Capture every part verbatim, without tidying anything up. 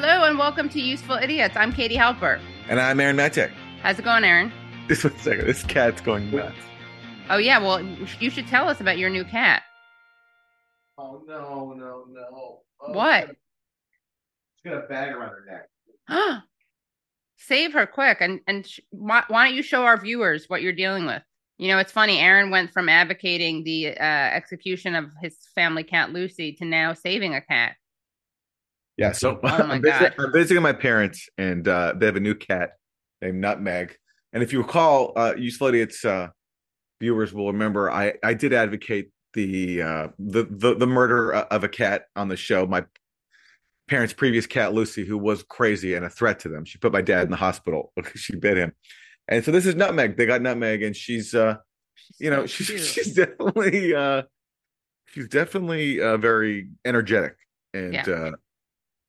Hello and welcome to Useful Idiots. I'm Katie Halper. And I'm Aaron Matek. How's it going, Aaron? Just one second. This cat's going nuts. Oh, yeah. Well, you should tell us about your new cat. Oh, no, no, no. Oh, what? She's got a bag around her neck. Save her quick. And, and sh- why, why don't you show our viewers what you're dealing with? You know, it's funny. Aaron went from advocating the uh, execution of his family cat, Lucy, to now saving a cat. Yeah, so oh I'm, visiting, I'm visiting my parents, and uh, they have a new cat named Nutmeg. And if you recall, uh, Useful Idiots uh, viewers will remember, I, I did advocate the, uh, the the the murder of a cat on the show. My parents' previous cat, Lucy, who was crazy and a threat to them. She put my dad in the hospital because she bit him. And so this is Nutmeg. They got Nutmeg, and she's, uh, she's you know, so she's, she's definitely uh, she's definitely uh, very energetic and. Yeah. Uh,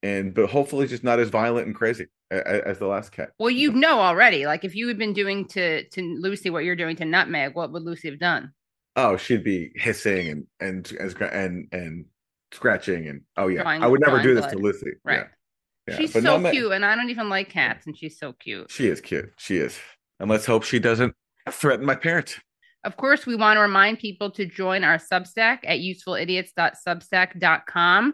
And but hopefully just not as violent and crazy as, as the last cat. Well, you know already. Like if you had been doing to, to Lucy what you're doing to Nutmeg, what would Lucy have done? Oh, she'd be hissing and and and and scratching and oh yeah, drawing, I would never do this blood. To Lucy. Right? Yeah. Yeah. She's but so Nutmeg, cute, and I don't even like cats, and she's so cute. She is cute. She is. And let's hope she doesn't threaten my parents. Of course, we want to remind people to join our Substack at useful idiots dot substack dot com.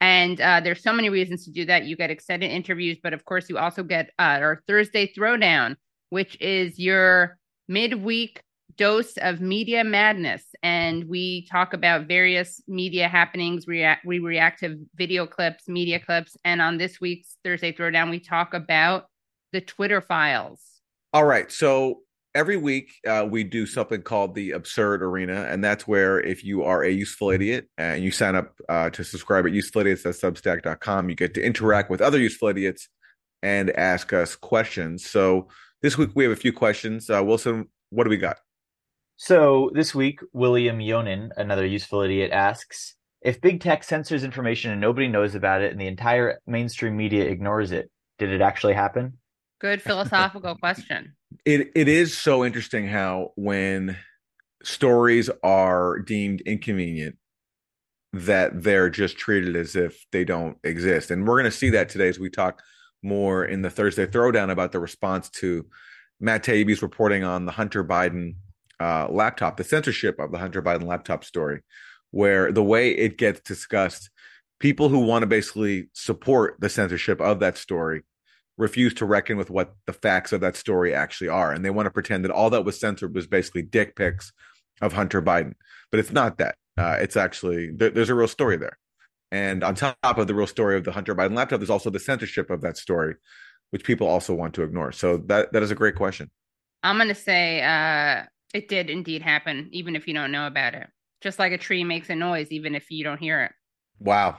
And uh, there's so many reasons to do that. You get extended interviews, but of course you also get uh, our Thursday Throwdown, which is your midweek dose of media madness. And we talk about various media happenings. Rea- we react to video clips, media clips. And on this week's Thursday Throwdown, we talk about the Twitter Files. All right. So every week uh, we do something called the Absurd Arena, and that's where if you are a useful idiot and you sign up uh, to subscribe at useful idiots dot substack dot com, you get to interact with other useful idiots and ask us questions. So this week we have a few questions. Uh, Wilson, what do we got? So this week, William Yonin, another useful idiot, asks, if big tech censors information and nobody knows about it and the entire mainstream media ignores it, did it actually happen? Good philosophical question. It it is so interesting how when stories are deemed inconvenient that they're just treated as if they don't exist. And we're going to see that today as we talk more in the Thursday Throwdown about the response to Matt Taibbi's reporting on the Hunter Biden uh, laptop, the censorship of the Hunter Biden laptop story, where the way it gets discussed, people who want to basically support the censorship of that story refuse to reckon with what the facts of that story actually are. And they want to pretend that all that was censored was basically dick pics of Hunter Biden. But it's not that. Uh, it's actually, there, there's a real story there. And on top of the real story of the Hunter Biden laptop, there's also the censorship of that story, which people also want to ignore. So that that is a great question. I'm going to say uh, it did indeed happen, even if you don't know about it. Just like a tree makes a noise, even if you don't hear it. Wow.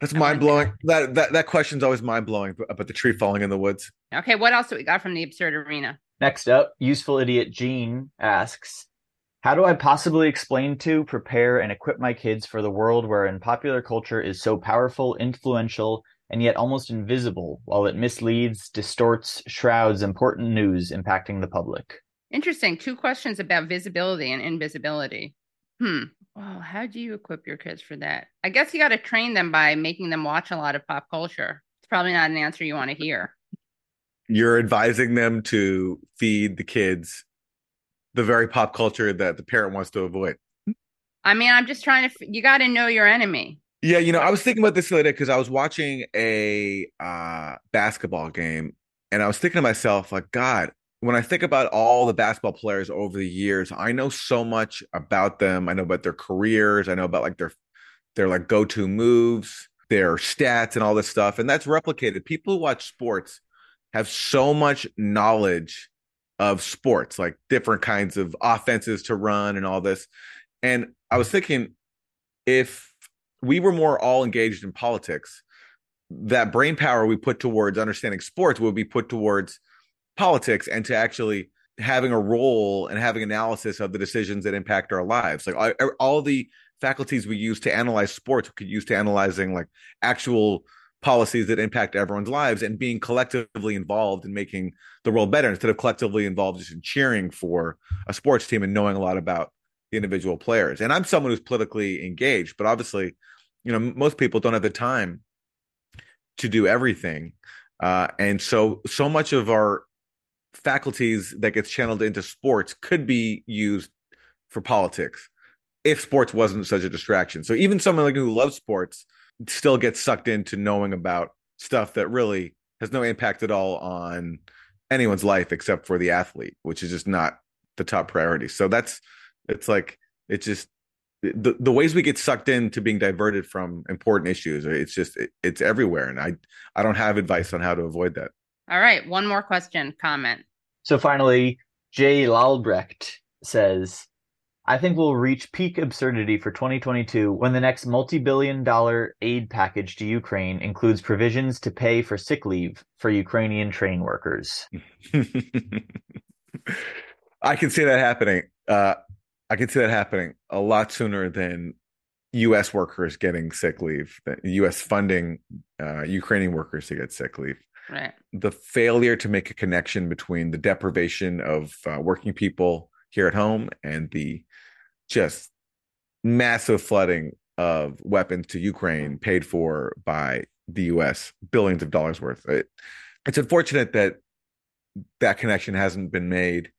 That's mind-blowing. That, that that question's always mind-blowing about the tree falling in the woods. Okay, what else do we got from the Absurd Arena? Next up, Useful Idiot Gene asks, how do I possibly explain to, prepare, and equip my kids for the world wherein popular culture is so powerful, influential, and yet almost invisible, while it misleads, distorts, shrouds important news impacting the public? Interesting. Two questions about visibility and invisibility. Hmm. Well, how do you equip your kids for that? I guess you got to train them by making them watch a lot of pop culture. It's probably not an answer you want to hear. You're advising them to feed the kids the very pop culture that the parent wants to avoid. I mean, I'm just trying to, f- you got to know your enemy. Yeah. You know, I was thinking about this later because I was watching a uh, basketball game and I was thinking to myself, like, God, when I think about all the basketball players over the years, I know so much about them. I know about their careers. I know about like their, their like go-to moves, their stats and all this stuff. And that's replicated. People who watch sports have so much knowledge of sports, like different kinds of offenses to run and all this. And I was thinking if we were more all engaged in politics, that brain power we put towards understanding sports would be put towards politics and to actually having a role and having analysis of the decisions that impact our lives. Like all, all the faculties we use to analyze sports, we could use to analyzing like actual policies that impact everyone's lives and being collectively involved in making the world better instead of collectively involved just in cheering for a sports team and knowing a lot about the individual players. And I'm someone who's politically engaged, but obviously, you know, most people don't have the time to do everything. Uh, and so, so much of our faculties that gets channeled into sports could be used for politics if sports wasn't such a distraction. So even someone like who loves sports still gets sucked into knowing about stuff that really has no impact at all on anyone's life except for the athlete, which is just not the top priority. So that's, it's like, it's just the, the ways we get sucked into being diverted from important issues. It's just, it, it's everywhere. And I, I don't have advice on how to avoid that. All right. One more question, comment. So finally, Jay Lalbrecht says, I think we'll reach peak absurdity for twenty twenty-two when the next multi-billion dollar aid package to Ukraine includes provisions to pay for sick leave for Ukrainian train workers. I can see that happening. Uh, I can see that happening a lot sooner than U S workers getting sick leave, U S funding uh, Ukrainian workers to get sick leave. Right. The failure to make a connection between the deprivation of uh, working people here at home and the just massive flooding of weapons to Ukraine paid for by the U S, billions of dollars worth. It, it's unfortunate that that connection hasn't been made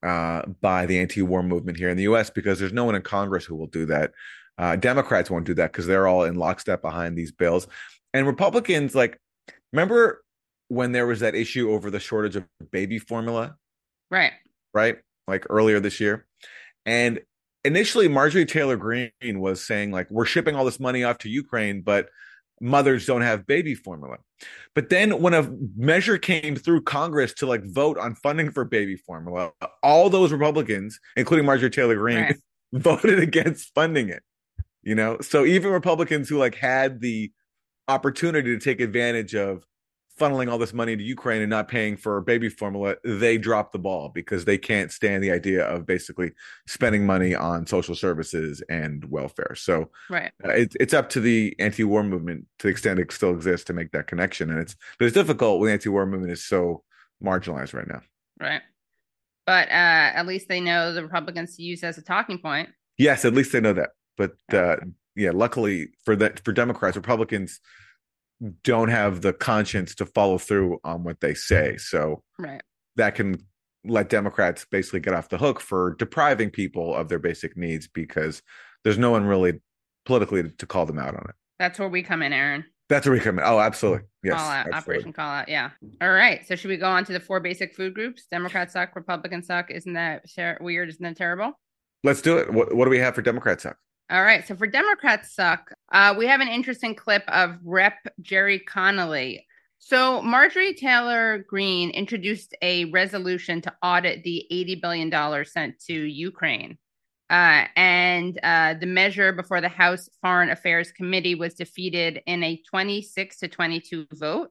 uh, by the anti-war movement here in the U S, because there's no one in Congress who will do that. Uh, Democrats won't do that because they're all in lockstep behind these bills. And Republicans, like, remember when there was that issue over the shortage of baby formula? Right. Right. Like earlier this year. And initially Marjorie Taylor Greene was saying, like, we're shipping all this money off to Ukraine, but mothers don't have baby formula. But then when a measure came through Congress to like vote on funding for baby formula, all those Republicans, including Marjorie Taylor Greene, right, voted against funding it. You know, so even Republicans who like had the opportunity to take advantage of funneling all this money to Ukraine and not paying for baby formula, they drop the ball because they can't stand the idea of basically spending money on social services and welfare. So right. uh, it, it's up to the anti-war movement, to the extent it still exists, to make that connection. And it's, but it's difficult when the anti-war movement is so marginalized right now. Right. But uh, at least they know the Republicans to use as a talking point. Yes, at least they know that. But uh, yeah, luckily for that, for Democrats, Republicans don't have the conscience to follow through on what they say. So right, that can let Democrats basically get off the hook for depriving people of their basic needs because there's no one really politically to call them out on it. That's where we come in, Aaron. That's where we come in. Oh, absolutely. Yes. Call out, absolutely. Operation call out. Yeah. All right. So should we go on to the four basic food groups? Democrats suck, Republicans suck. Isn't that weird? Isn't that terrible? Let's do it. What, what do we have for Democrats suck? All right. So for Democrats suck, uh, we have an interesting clip of Representative Jerry Connolly. So Marjorie Taylor Greene introduced a resolution to audit the eighty billion dollars sent to Ukraine. Uh, and uh, the measure before the House Foreign Affairs Committee was defeated in a twenty-six to twenty-two vote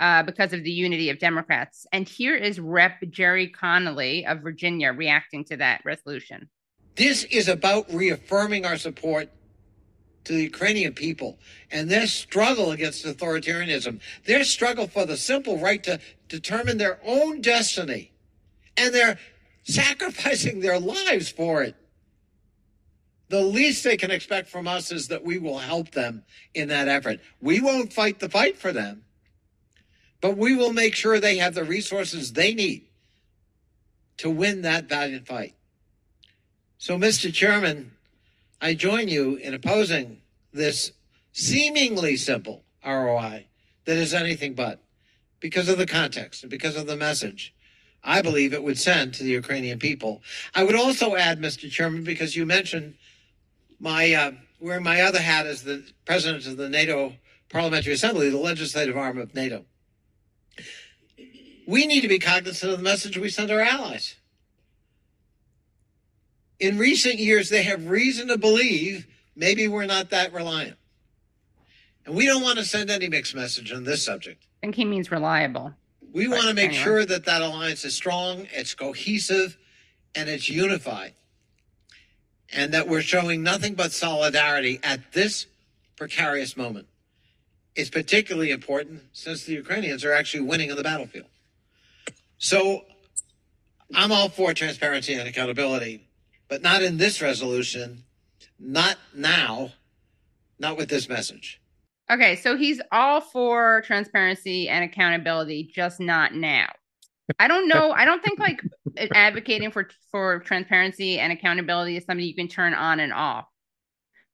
uh, because of the unity of Democrats. And here is Representative Jerry Connolly of Virginia reacting to that resolution. This is about reaffirming our support to the Ukrainian people and their struggle against authoritarianism, their struggle for the simple right to determine their own destiny, and they're sacrificing their lives for it. The least they can expect from us is that we will help them in that effort. We won't fight the fight for them, but we will make sure they have the resources they need to win that valiant fight. So, Mister Chairman, I join you in opposing this seemingly simple R O I that is anything but, because of the context and because of the message I believe it would send to the Ukrainian people. I would also add, Mister Chairman, because you mentioned my uh, wearing my other hat as the president of the NATO Parliamentary Assembly, the legislative arm of NATO. We need to be cognizant of the message we send our allies. In recent years, they have reason to believe maybe we're not that reliant. And we don't want to send any mixed message on this subject. I think he means reliable. We want to make anyway. sure that that alliance is strong, it's cohesive, and it's unified. And that we're showing nothing but solidarity at this precarious moment. It's particularly important since the Ukrainians are actually winning on the battlefield. So I'm all for transparency and accountability. But not in this resolution, not now, not with this message. Okay, so he's all for transparency and accountability, just not now. I don't know. I don't think like advocating for, for transparency and accountability is something you can turn on and off.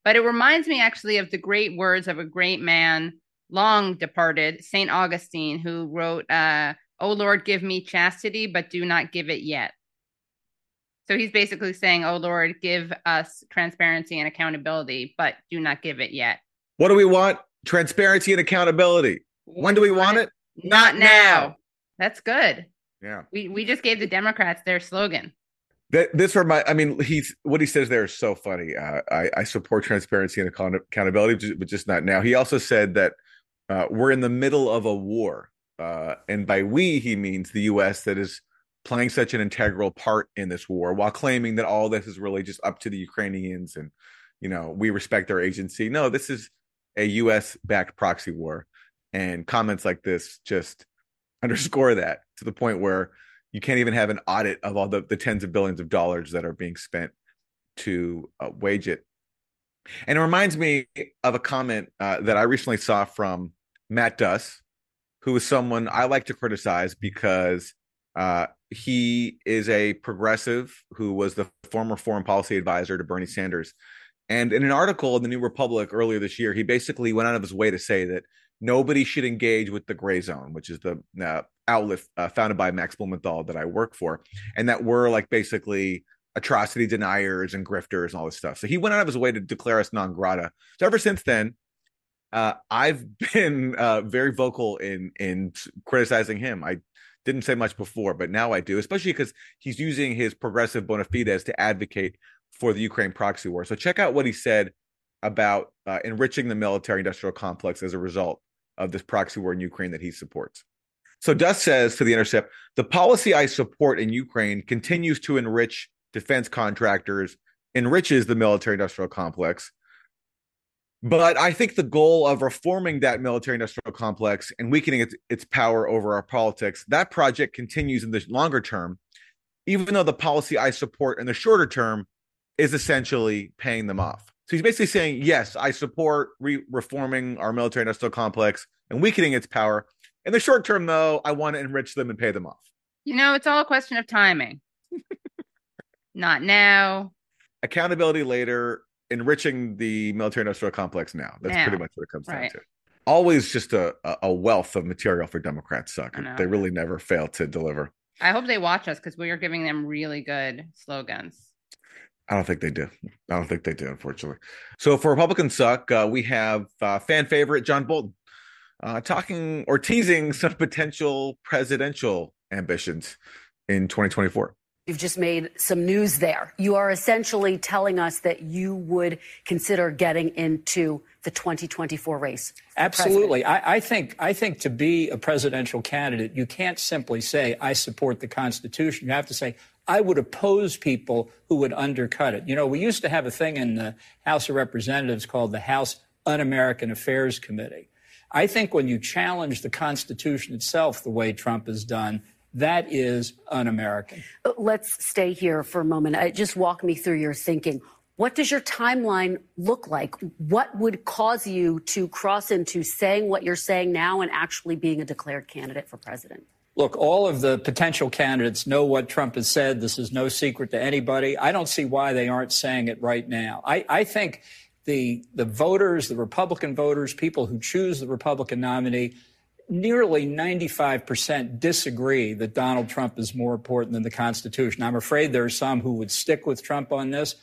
But it reminds me actually of the great words of a great man, long departed, Saint Augustine, who wrote, uh, "Oh Lord, give me chastity, but do not give it yet." So he's basically saying, "Oh Lord, give us transparency and accountability, but do not give it yet." What do we want? Transparency and accountability. When do we want it? Not, not now. now. That's good. Yeah. We we just gave the Democrats their slogan. That, this reminds, I mean, he's what he says there is so funny. Uh, I, I support transparency and account- accountability, but just not now. He also said that uh, we're in the middle of a war. Uh, and by we, he means the U S that is playing such an integral part in this war while claiming that all this is really just up to the Ukrainians and, you know, we respect their agency. No, this is a U S-backed proxy war. And comments like this just underscore that to the point where you can't even have an audit of all the, the tens of billions of dollars that are being spent to uh, wage it. And it reminds me of a comment uh, that I recently saw from Matt Duss, who is someone I like to criticize because uh, he is a progressive who was the former foreign policy advisor to Bernie Sanders. And in an article in the New Republic earlier this year, he basically went out of his way to say that nobody should engage with the Gray Zone, which is the uh, outlet uh, founded by Max Blumenthal that I work for, and that we're like basically atrocity deniers and grifters and all this stuff. So he went out of his way to declare us non grata. So ever since then, uh, I've been uh, very vocal in in criticizing him. I didn't say much before, but now I do, especially because he's using his progressive bona fides to advocate for the Ukraine proxy war. So check out what he said about uh, enriching the military-industrial complex as a result of this proxy war in Ukraine that he supports. So Duss says to The Intercept, the policy I support in Ukraine continues to enrich defense contractors, enriches the military-industrial complex. But I think the goal of reforming that military-industrial complex and weakening its, its power over our politics, that project continues in the longer term, even though the policy I support in the shorter term is essentially paying them off. So he's basically saying, yes, I support re- reforming our military industrial complex and weakening its power. In the short term, though, I want to enrich them and pay them off. You know, it's all a question of timing. Not now. Accountability later, enriching the military industrial complex now. That's now. Pretty much what it comes right. down to. Always just a, a wealth of material for Democrats. Suck. They really never fail to deliver. I hope they watch us because we are giving them really good slogans. I don't think they do. I don't think they do, unfortunately. So for Republicans Suck, uh, we have uh, fan favorite John Bolton uh, talking or teasing some potential presidential ambitions in twenty twenty-four. You've just made some news there. You are essentially telling us that you would consider getting into the twenty twenty-four race. Absolutely. I, I think I think to be a presidential candidate, you can't simply say, I support the Constitution. You have to say, I would oppose people who would undercut it. You know, we used to have a thing in the House of Representatives called the House Un-American Affairs Committee. I think when you challenge the Constitution itself the way Trump has done, that is un-American. Let's stay here for a moment. Just walk me through your thinking. What does your timeline look like? What would cause you to cross into saying what you're saying now and actually being a declared candidate for president? Look, all of the potential candidates know what Trump has said. This is no secret to anybody. I don't see why they aren't saying it right now. I, I think the the voters, the Republican voters, people who choose the Republican nominee, nearly ninety-five percent disagree that Donald Trump is more important than the Constitution. I'm afraid there are some who would stick with Trump on this.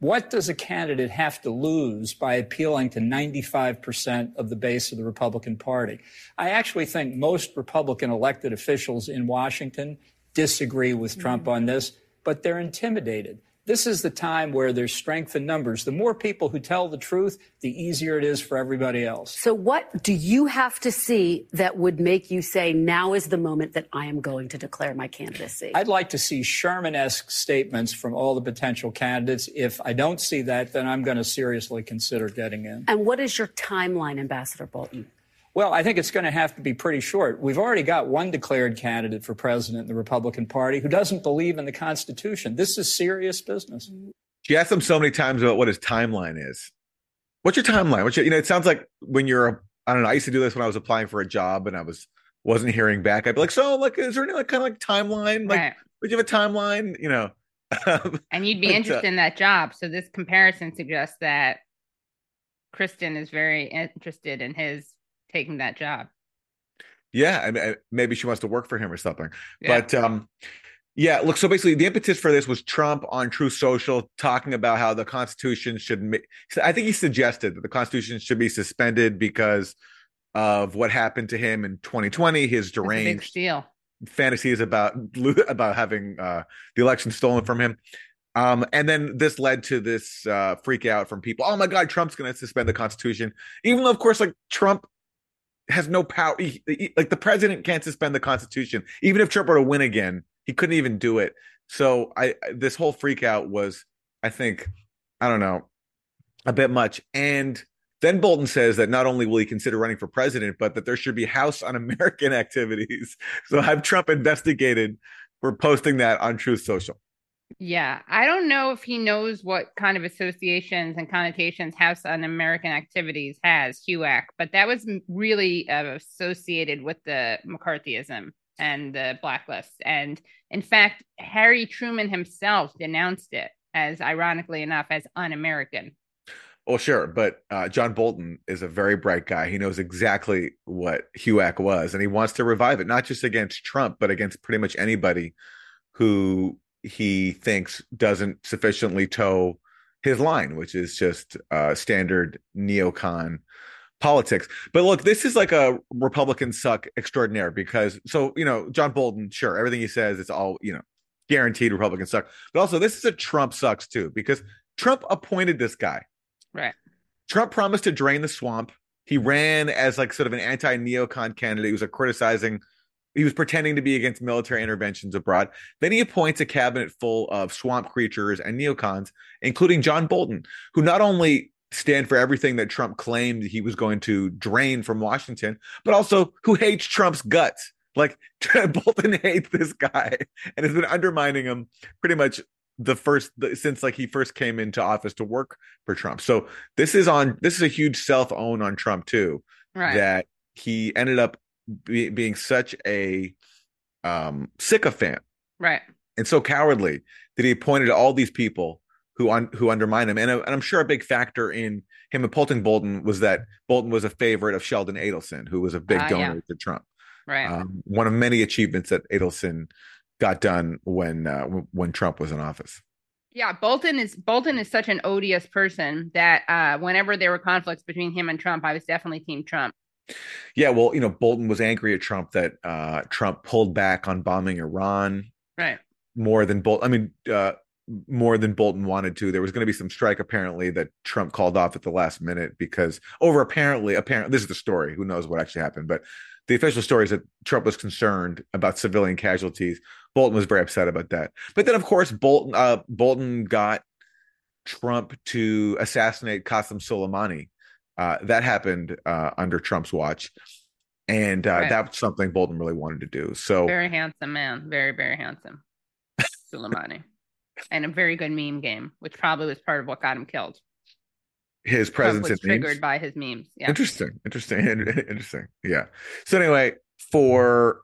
What does a candidate have to lose by appealing to ninety-five percent of the base of the Republican Party? I actually think most Republican elected officials in Washington disagree with mm-hmm. Trump on this, but they're intimidated. This is the time where there's strength in numbers. The more people who tell the truth, the easier it is for everybody else. So what do you have to see that would make you say, now is the moment that I am going to declare my candidacy? I'd like to see Sherman-esque statements from all the potential candidates. If I don't see that, then I'm going to seriously consider getting in. And what is your timeline, Ambassador Bolton? Well, I think it's going to have to be pretty short. We've already got one declared candidate for president in the Republican Party who doesn't believe in the Constitution. This is serious business. She asked him so many times about what his timeline is. What's your timeline? What's your, you know, it sounds like when you're a I don't know. I used to do this when I was applying for a job and I was wasn't hearing back. I'd be like, so like, is there any like kind of like timeline? Like, right. Would you have a timeline? You know. And you'd be like, interested uh, in that job. So this comparison suggests that Kristen is very interested in his taking that job. Yeah, I mean, maybe she wants to work for him or something. Yeah. But um, yeah, look, so basically the impetus for this was Trump on True Social talking about how the Constitution should make, I think he suggested that the Constitution should be suspended because of what happened to him in twenty twenty, his deranged fantasies about about having uh, the election stolen from him. Um, and then this led to this uh, freak out from people. Oh, my God, Trump's going to suspend the Constitution, even though, of course, like Trump has no power. He, he, like the president can't suspend the Constitution. Even if Trump were to win again, he couldn't even do it. So I, this whole freak out was, I think, I don't know, a bit much. And then Bolton says that not only will he consider running for president, but that there should be House on American activities. So have Trump investigated for posting that on Truth Social. Yeah, I don't know if he knows what kind of associations and connotations House on American Activities has, HUAC, but that was really uh, associated with the McCarthyism and the blacklist. And in fact, Harry Truman himself denounced it as, ironically enough, as un-American. Well, sure. But uh, John Bolton is a very bright guy. He knows exactly what HUAC was, and he wants to revive it, not just against Trump, but against pretty much anybody who he thinks doesn't sufficiently toe his line, which is just uh, standard neocon politics. But look, this is like a Republican suck extraordinaire because, so, you know, John Bolton, sure, everything he says, it's all, you know, guaranteed Republican suck. But also this is a Trump sucks too, because Trump appointed this guy. Right. Trump promised to drain the swamp. He ran as like sort of an anti-neocon candidate. He was like criticizing He was pretending to be against military interventions abroad. Then he appoints a cabinet full of swamp creatures and neocons, including John Bolton, who not only stand for everything that Trump claimed he was going to drain from Washington, but also who hates Trump's guts. Like, Bolton hates this guy and has been undermining him pretty much the first since like he first came into office to work for Trump. So this is on this is a huge self-own on Trump, too, right, that he ended up Be, being such a um, sycophant, right, and so cowardly that he appointed all these people who un- who undermine him, and, uh, and I'm sure a big factor in him appointing Bolton was that Bolton was a favorite of Sheldon Adelson, who was a big uh, donor yeah. to Trump. Right, um, one of many achievements that Adelson got done when uh, w- when Trump was in office. Yeah, Bolton is Bolton is such an odious person that uh, whenever there were conflicts between him and Trump, I was definitely team Trump. Yeah, well, you know, Bolton was angry at Trump that uh, Trump pulled back on bombing Iran, right? More than Bolton, I mean, uh, more than Bolton wanted to. There was going to be some strike apparently that Trump called off at the last minute because over apparently, apparently, this is the story. Who knows what actually happened? But the official story is that Trump was concerned about civilian casualties. Bolton was very upset about that. But then, of course, Bolton uh, Bolton got Trump to assassinate Qasem Soleimani. Uh, that happened uh, under Trump's watch, and uh, right. That's something Bolton really wanted to do. So very handsome man, very very handsome, Soleimani, and a very good meme game, which probably was part of what got him killed. His presence was triggered memes? by his memes. Yeah. Interesting, interesting, interesting. Yeah. So anyway, for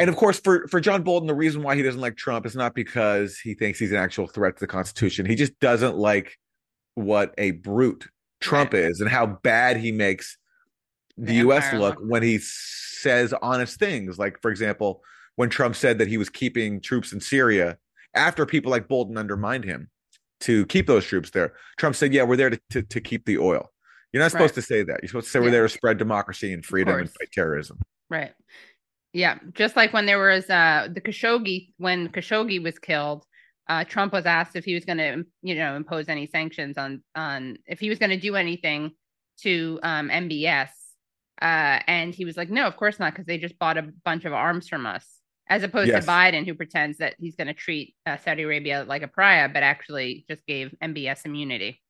and of course for for John Bolton, the reason why he doesn't like Trump is not because he thinks he's an actual threat to the Constitution. He just doesn't like what a brute Trump is and how bad he makes the, the U S look when he says honest things. Like, for example, when Trump said that he was keeping troops in Syria after people like Bolton undermined him to keep those troops there, Trump said, yeah, we're there to, to, to keep the oil. You're not supposed right. to say that. You're supposed to say yeah. we're there to spread democracy and freedom and fight terrorism. Right. Yeah. Just like when there was uh, the Khashoggi, when Khashoggi was killed, Uh, Trump was asked if he was going to, you know, impose any sanctions on, on if he was going to do anything to um, M B S. Uh, and he was like, no, of course not, because they just bought a bunch of arms from us, as opposed yes. to Biden, who pretends that he's going to treat uh, Saudi Arabia like a pariah, but actually just gave M B S immunity.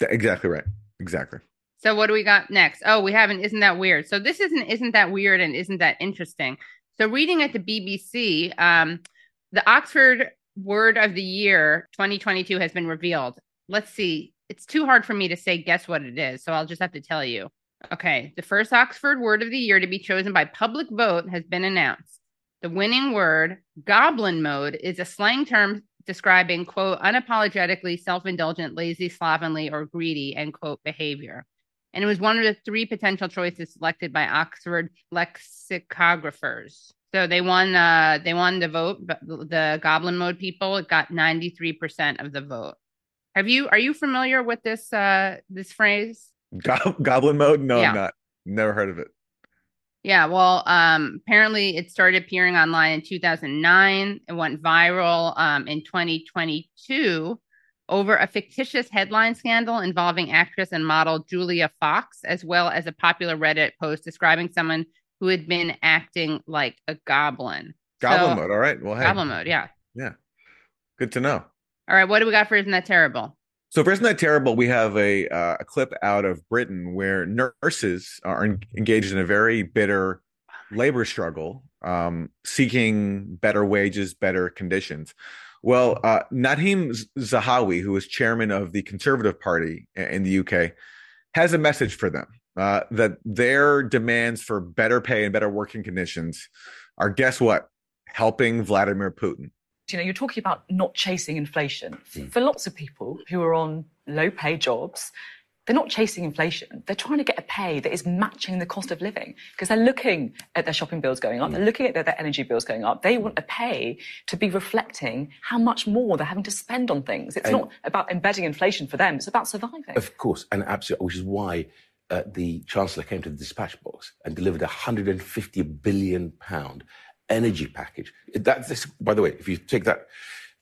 Exactly right. Exactly. So what do we got next? Oh, we haven't. Isn't that weird? So this isn't isn't that weird and isn't that interesting? So reading at the B B C, um, the Oxford Word of the Year twenty twenty-two has been revealed. Let's see. It's too hard for me to say guess what it is, so I'll just have to tell you. Okay, the first Oxford Word of the Year to be chosen by public vote has been announced. The winning word, goblin mode, is a slang term describing, quote, unapologetically, self-indulgent, lazy, slovenly, or greedy, end quote, behavior. And it was one of the three potential choices selected by Oxford lexicographers. So they won uh, they won the vote, but the goblin mode people, it got ninety-three percent of the vote. Have you, are you familiar with this uh, this phrase? Go- goblin mode? No, yeah. I'm not. Never heard of it. Yeah, well, um, apparently it started appearing online in two thousand nine. It went viral um, in twenty twenty-two over a fictitious headline scandal involving actress and model Julia Fox, as well as a popular Reddit post describing someone who had been acting like a goblin. Goblin so, mode. All right. Well, hey. Goblin mode. Yeah. Yeah. Good to know. All right. What do we got for Isn't That Terrible? So for Isn't That Terrible, we have a, uh, a clip out of Britain where nurses are en- engaged in a very bitter labor struggle, um, seeking better wages, better conditions. Well, uh, Nadeem Zahawi, who is chairman of the Conservative Party in the U K, has a message for them. Uh, that their demands for better pay and better working conditions are, guess what, helping Vladimir Putin. You know, you're talking about not chasing inflation. Mm. For lots of people who are on low-pay jobs, they're not chasing inflation. They're trying to get a pay that is matching the cost of living because they're looking at their shopping bills going up. Mm. They're looking at their, their energy bills going up. They want a pay to be reflecting how much more they're having to spend on things. It's and not about embedding inflation for them. It's about surviving. Of course, and absolutely, which is why... Uh, the Chancellor came to the dispatch box and delivered a one hundred fifty billion pounds energy package. That, this, by the way, if you take that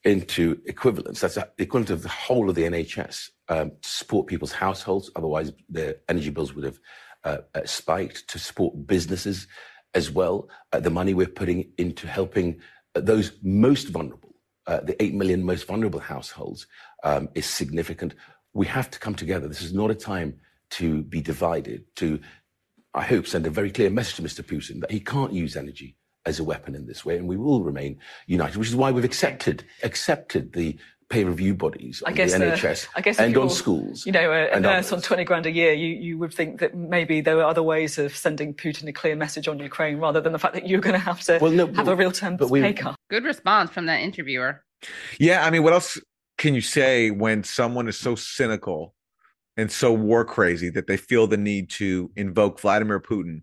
into equivalence, that's the equivalent of the whole of the N H S um, to support people's households. Otherwise, their energy bills would have uh, uh, spiked. To support businesses as well, uh, the money we're putting into helping those most vulnerable, uh, the eight million most vulnerable households, um, is significant. We have to come together. This is not a time to be divided, to, I hope, send a very clear message to Mister Putin that he can't use energy as a weapon in this way, and we will remain united, which is why we've accepted accepted the pay review bodies on the N H S uh, and people, on schools. You know, a, a nurse others. on twenty grand a year, you, you would think that maybe there were other ways of sending Putin a clear message on Ukraine rather than the fact that you're going to have to well, no, have but, a real-term pay cut. Good response from that interviewer. Yeah, I mean, what else can you say when someone is so cynical and so war crazy that they feel the need to invoke Vladimir Putin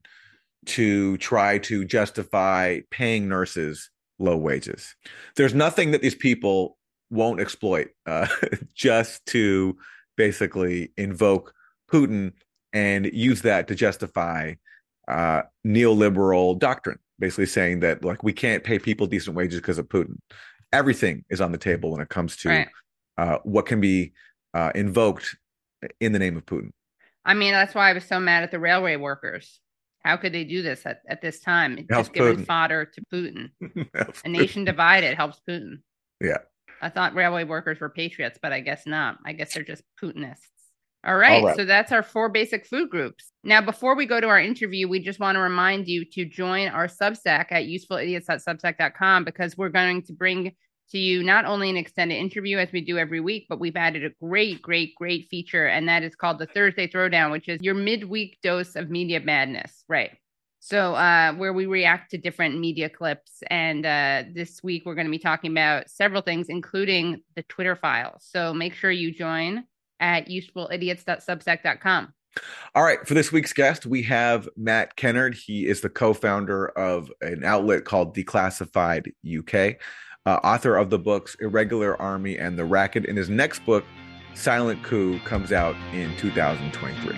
to try to justify paying nurses low wages? There's nothing that these people won't exploit uh, just to basically invoke Putin and use that to justify uh, neoliberal doctrine, basically saying that, like, we can't pay people decent wages because of Putin. Everything is on the table when it comes to right. uh, what can be uh, invoked in the name of Putin. I mean, that's why I was so mad at the railway workers. How could they do this at, at this time? It's just giving fodder to Putin. A nation divided helps Putin. Yeah. I thought railway workers were patriots, but I guess not. I guess they're just Putinists. All right, All right. So that's our four basic food groups. Now, before we go to our interview, we just want to remind you to join our Substack at useful idiots dot substack dot com because we're going to bring to you not only an extended interview as we do every week, but we've added a great, great, great feature, and that is called the Thursday Throwdown, which is your midweek dose of media madness, right? So uh, where we react to different media clips, and uh, this week we're going to be talking about several things, including the Twitter Files. So make sure you join at useful idiots dot substack dot com. All right, for this week's guest, we have Matt Kennard. He is the co-founder of an outlet called Declassified U K. Uh, author of the books Irregular Army and The Racket, and his next book, Silent Coup, comes out in two thousand twenty-three.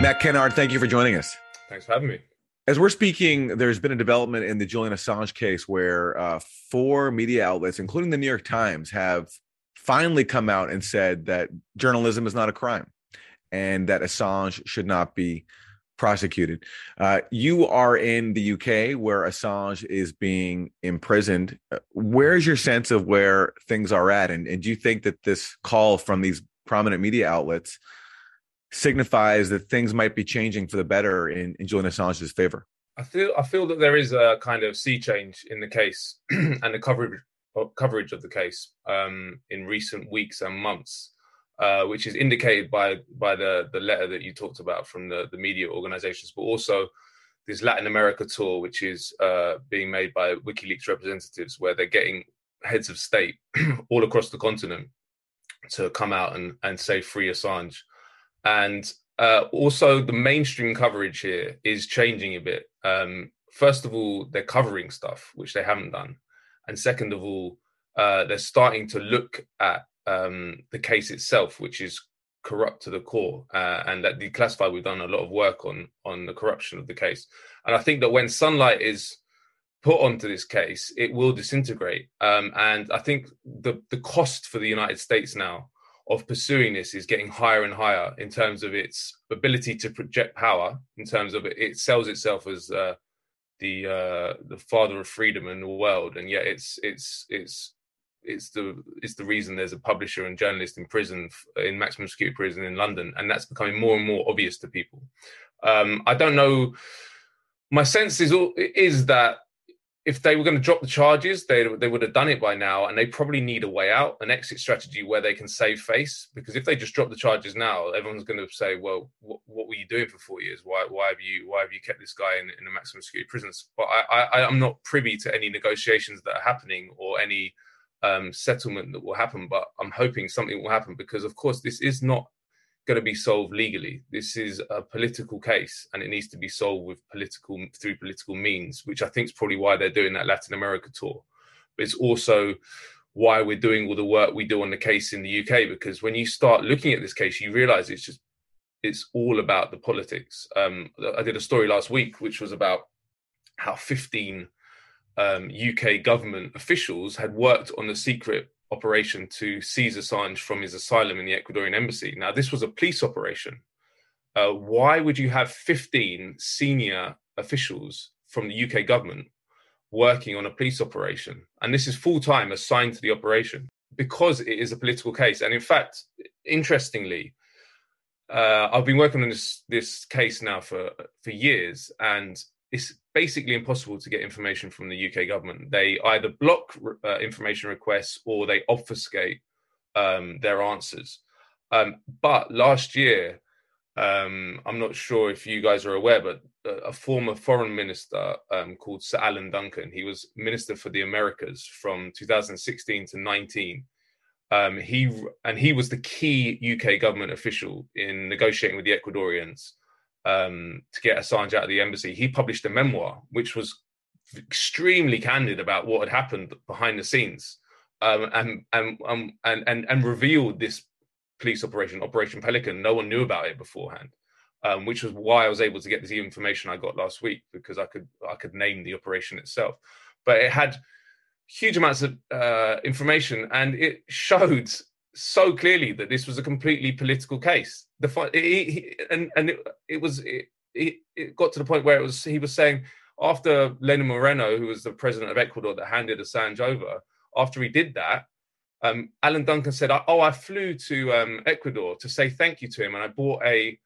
Matt Kennard, thank you for joining us. Thanks for having me. As we're speaking, there's been a development in the Julian Assange case where uh, four media outlets, including the New York Times, have finally come out and said that journalism is not a crime and that Assange should not be prosecuted. Uh, you are in the U K where Assange is being imprisoned. Where's your sense of where things are at? And, and do you think that this call from these prominent media outlets signifies that things might be changing for the better in, in Julian Assange's favor? I feel I feel that there is a kind of sea change in the case and the coverage coverage of the case um, in recent weeks and months, uh, which is indicated by by the, the letter that you talked about from the, the media organizations, but also this Latin America tour, which is uh, being made by WikiLeaks representatives, where they're getting heads of state all across the continent to come out and, and say free Assange. And uh, also the mainstream coverage here is changing a bit. Um, first of all, they're covering stuff, which they haven't done. And second of all, uh, they're starting to look at um, the case itself, which is corrupt to the core. Uh, and at Declassified, we've done a lot of work on, on the corruption of the case. And I think that when sunlight is put onto this case, it will disintegrate. Um, and I think the, the cost for the United States now of pursuing this is getting higher and higher in terms of its ability to project power, in terms of it, it sells itself as uh, the uh, the father of freedom in the world. And yet it's it's it's it's the it's the reason there's a publisher and journalist in prison, in maximum security prison in London. And that's becoming more and more obvious to people. Um, I don't know. My sense is is that if they were going to drop the charges, they they would have done it by now, and they probably need a way out, an exit strategy where they can save face. Because if they just drop the charges now, everyone's going to say, "Well, what, what were you doing for four years? Why why have you why have you kept this guy in, in a maximum security prison?" But I, I I'm not privy to any negotiations that are happening or any um, settlement that will happen. But I'm hoping something will happen, because, of course, this is not going to be solved legally. This is a political case, and it needs to be solved with political through political means, which I think is probably why they're doing that Latin America tour. But it's also why we're doing all the work we do on the case in the U K, because when you start looking at this case, you realise it's just it's all about the politics. Um, I did a story last week which was about how fifteen um, U K government officials had worked on the secret operation to seize Assange from his asylum in the Ecuadorian embassy. Now, this was a police operation. Uh, why would you have fifteen senior officials from the U K government working on a police operation? And this is full-time assigned to the operation, because it is a political case. And in fact, interestingly, uh, I've been working on this, this case now for, for years, and it's basically impossible to get information from the U K government. They either block uh, information requests or they obfuscate um, their answers. Um, but last year, um, I'm not sure if you guys are aware, but a former foreign minister um, called Sir Alan Duncan, he was Minister for the Americas from two thousand sixteen to nineteen. Um, he and he was the key U K government official in negotiating with the Ecuadorians Um, to get Assange out of the embassy. He published a memoir which was extremely candid about what had happened behind the scenes, um, and, and, um, and and and revealed this police operation, Operation Pelican. No one knew about it beforehand, um, which was why I was able to get this information I got last week, because I could I could name the operation itself. But it had huge amounts of uh, information, and it showed so clearly that this was a completely political case. The it, it, and and it, it was it, it, it got to the point where it was he was saying, after Lenín Moreno, who was the president of Ecuador that handed Assange over, after he did that, um, Alan Duncan said, "Oh, I flew to um, Ecuador to say thank you to him, and I bought a,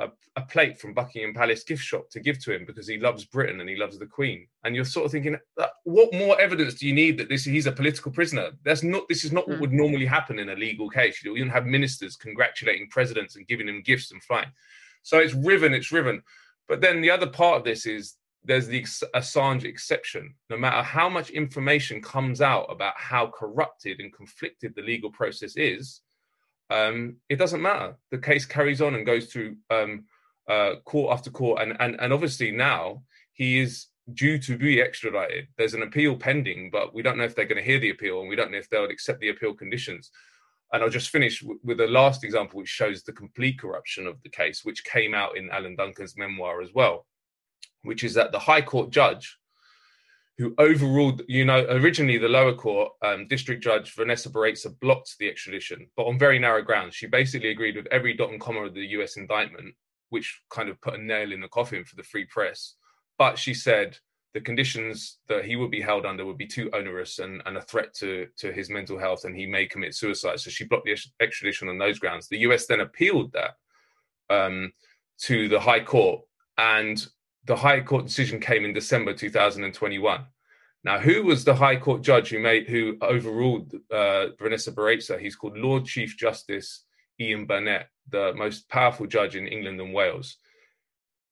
a a plate from Buckingham Palace gift shop to give to him because he loves Britain and he loves the Queen." And you're sort of thinking, what more evidence do you need that this he's a political prisoner? That's not this is not what would normally happen in a legal case. You don't have ministers congratulating presidents and giving them gifts and flying. So it's riven, it's riven. But then the other part of this is there's the Assange exception. No matter how much information comes out about how corrupted and conflicted the legal process is, Um, it doesn't matter. The case carries on and goes through um, uh, court after court. And, and, and obviously now he is due to be extradited. There's an appeal pending, but we don't know if they're going to hear the appeal, and we don't know if they'll accept the appeal conditions. And I'll just finish w- with the last example, which shows the complete corruption of the case, which came out in Alan Duncan's memoir as well, which is that the High Court judge who overruled, you know, originally the lower court, um, District Judge Vanessa Baraitser blocked the extradition, but on very narrow grounds. She basically agreed with every dot and comma of the U S indictment, which kind of put a nail in the coffin for the free press. But she said the conditions that he would be held under would be too onerous and, and a threat to, to his mental health, and he may commit suicide. So she blocked the extradition on those grounds. The U S then appealed that um, to the High Court, and the High Court decision came in December two thousand twenty-one. Now, who was the High Court judge who made who overruled uh, Vanessa Baraitser? He's called Lord Chief Justice Ian Burnett, the most powerful judge in England and Wales.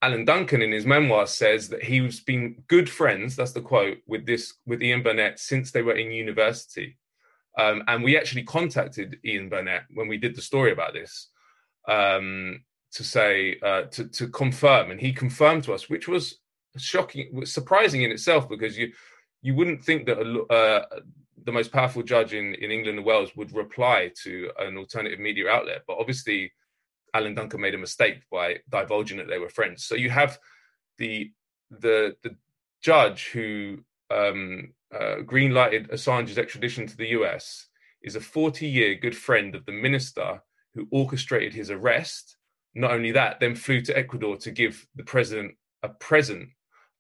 Alan Duncan, in his memoirs, says that he's been good friends, that's the quote, with this with Ian Burnett since they were in university. Um, and we actually contacted Ian Burnett when we did the story about this um, to say, uh, to, to confirm. And he confirmed to us, which was shocking, surprising in itself, because you you wouldn't think that a, uh, the most powerful judge in, in England and Wales would reply to an alternative media outlet. But obviously, Alan Duncan made a mistake by divulging that they were friends. So you have the the, the judge who um, uh, green-lighted Assange's extradition to the U S is a forty-year good friend of the minister who orchestrated his arrest. Not only that, then flew to Ecuador to give the president a present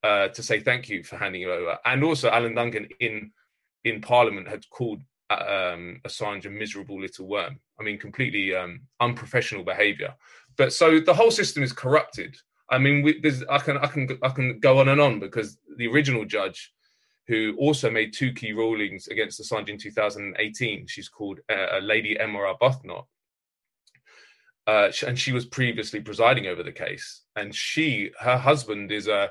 uh, to say thank you for handing him over. And also Alan Duncan in in Parliament had called Um, Assange a miserable little worm. I mean, completely um, unprofessional behaviour. But so the whole system is corrupted. I mean, we, there's, I can I can I can go on and on, because the original judge, who also made two key rulings against Assange in two thousand eighteen, she's called uh, Lady Emma Arbuthnot, uh, and she was previously presiding over the case. And she, her husband, is a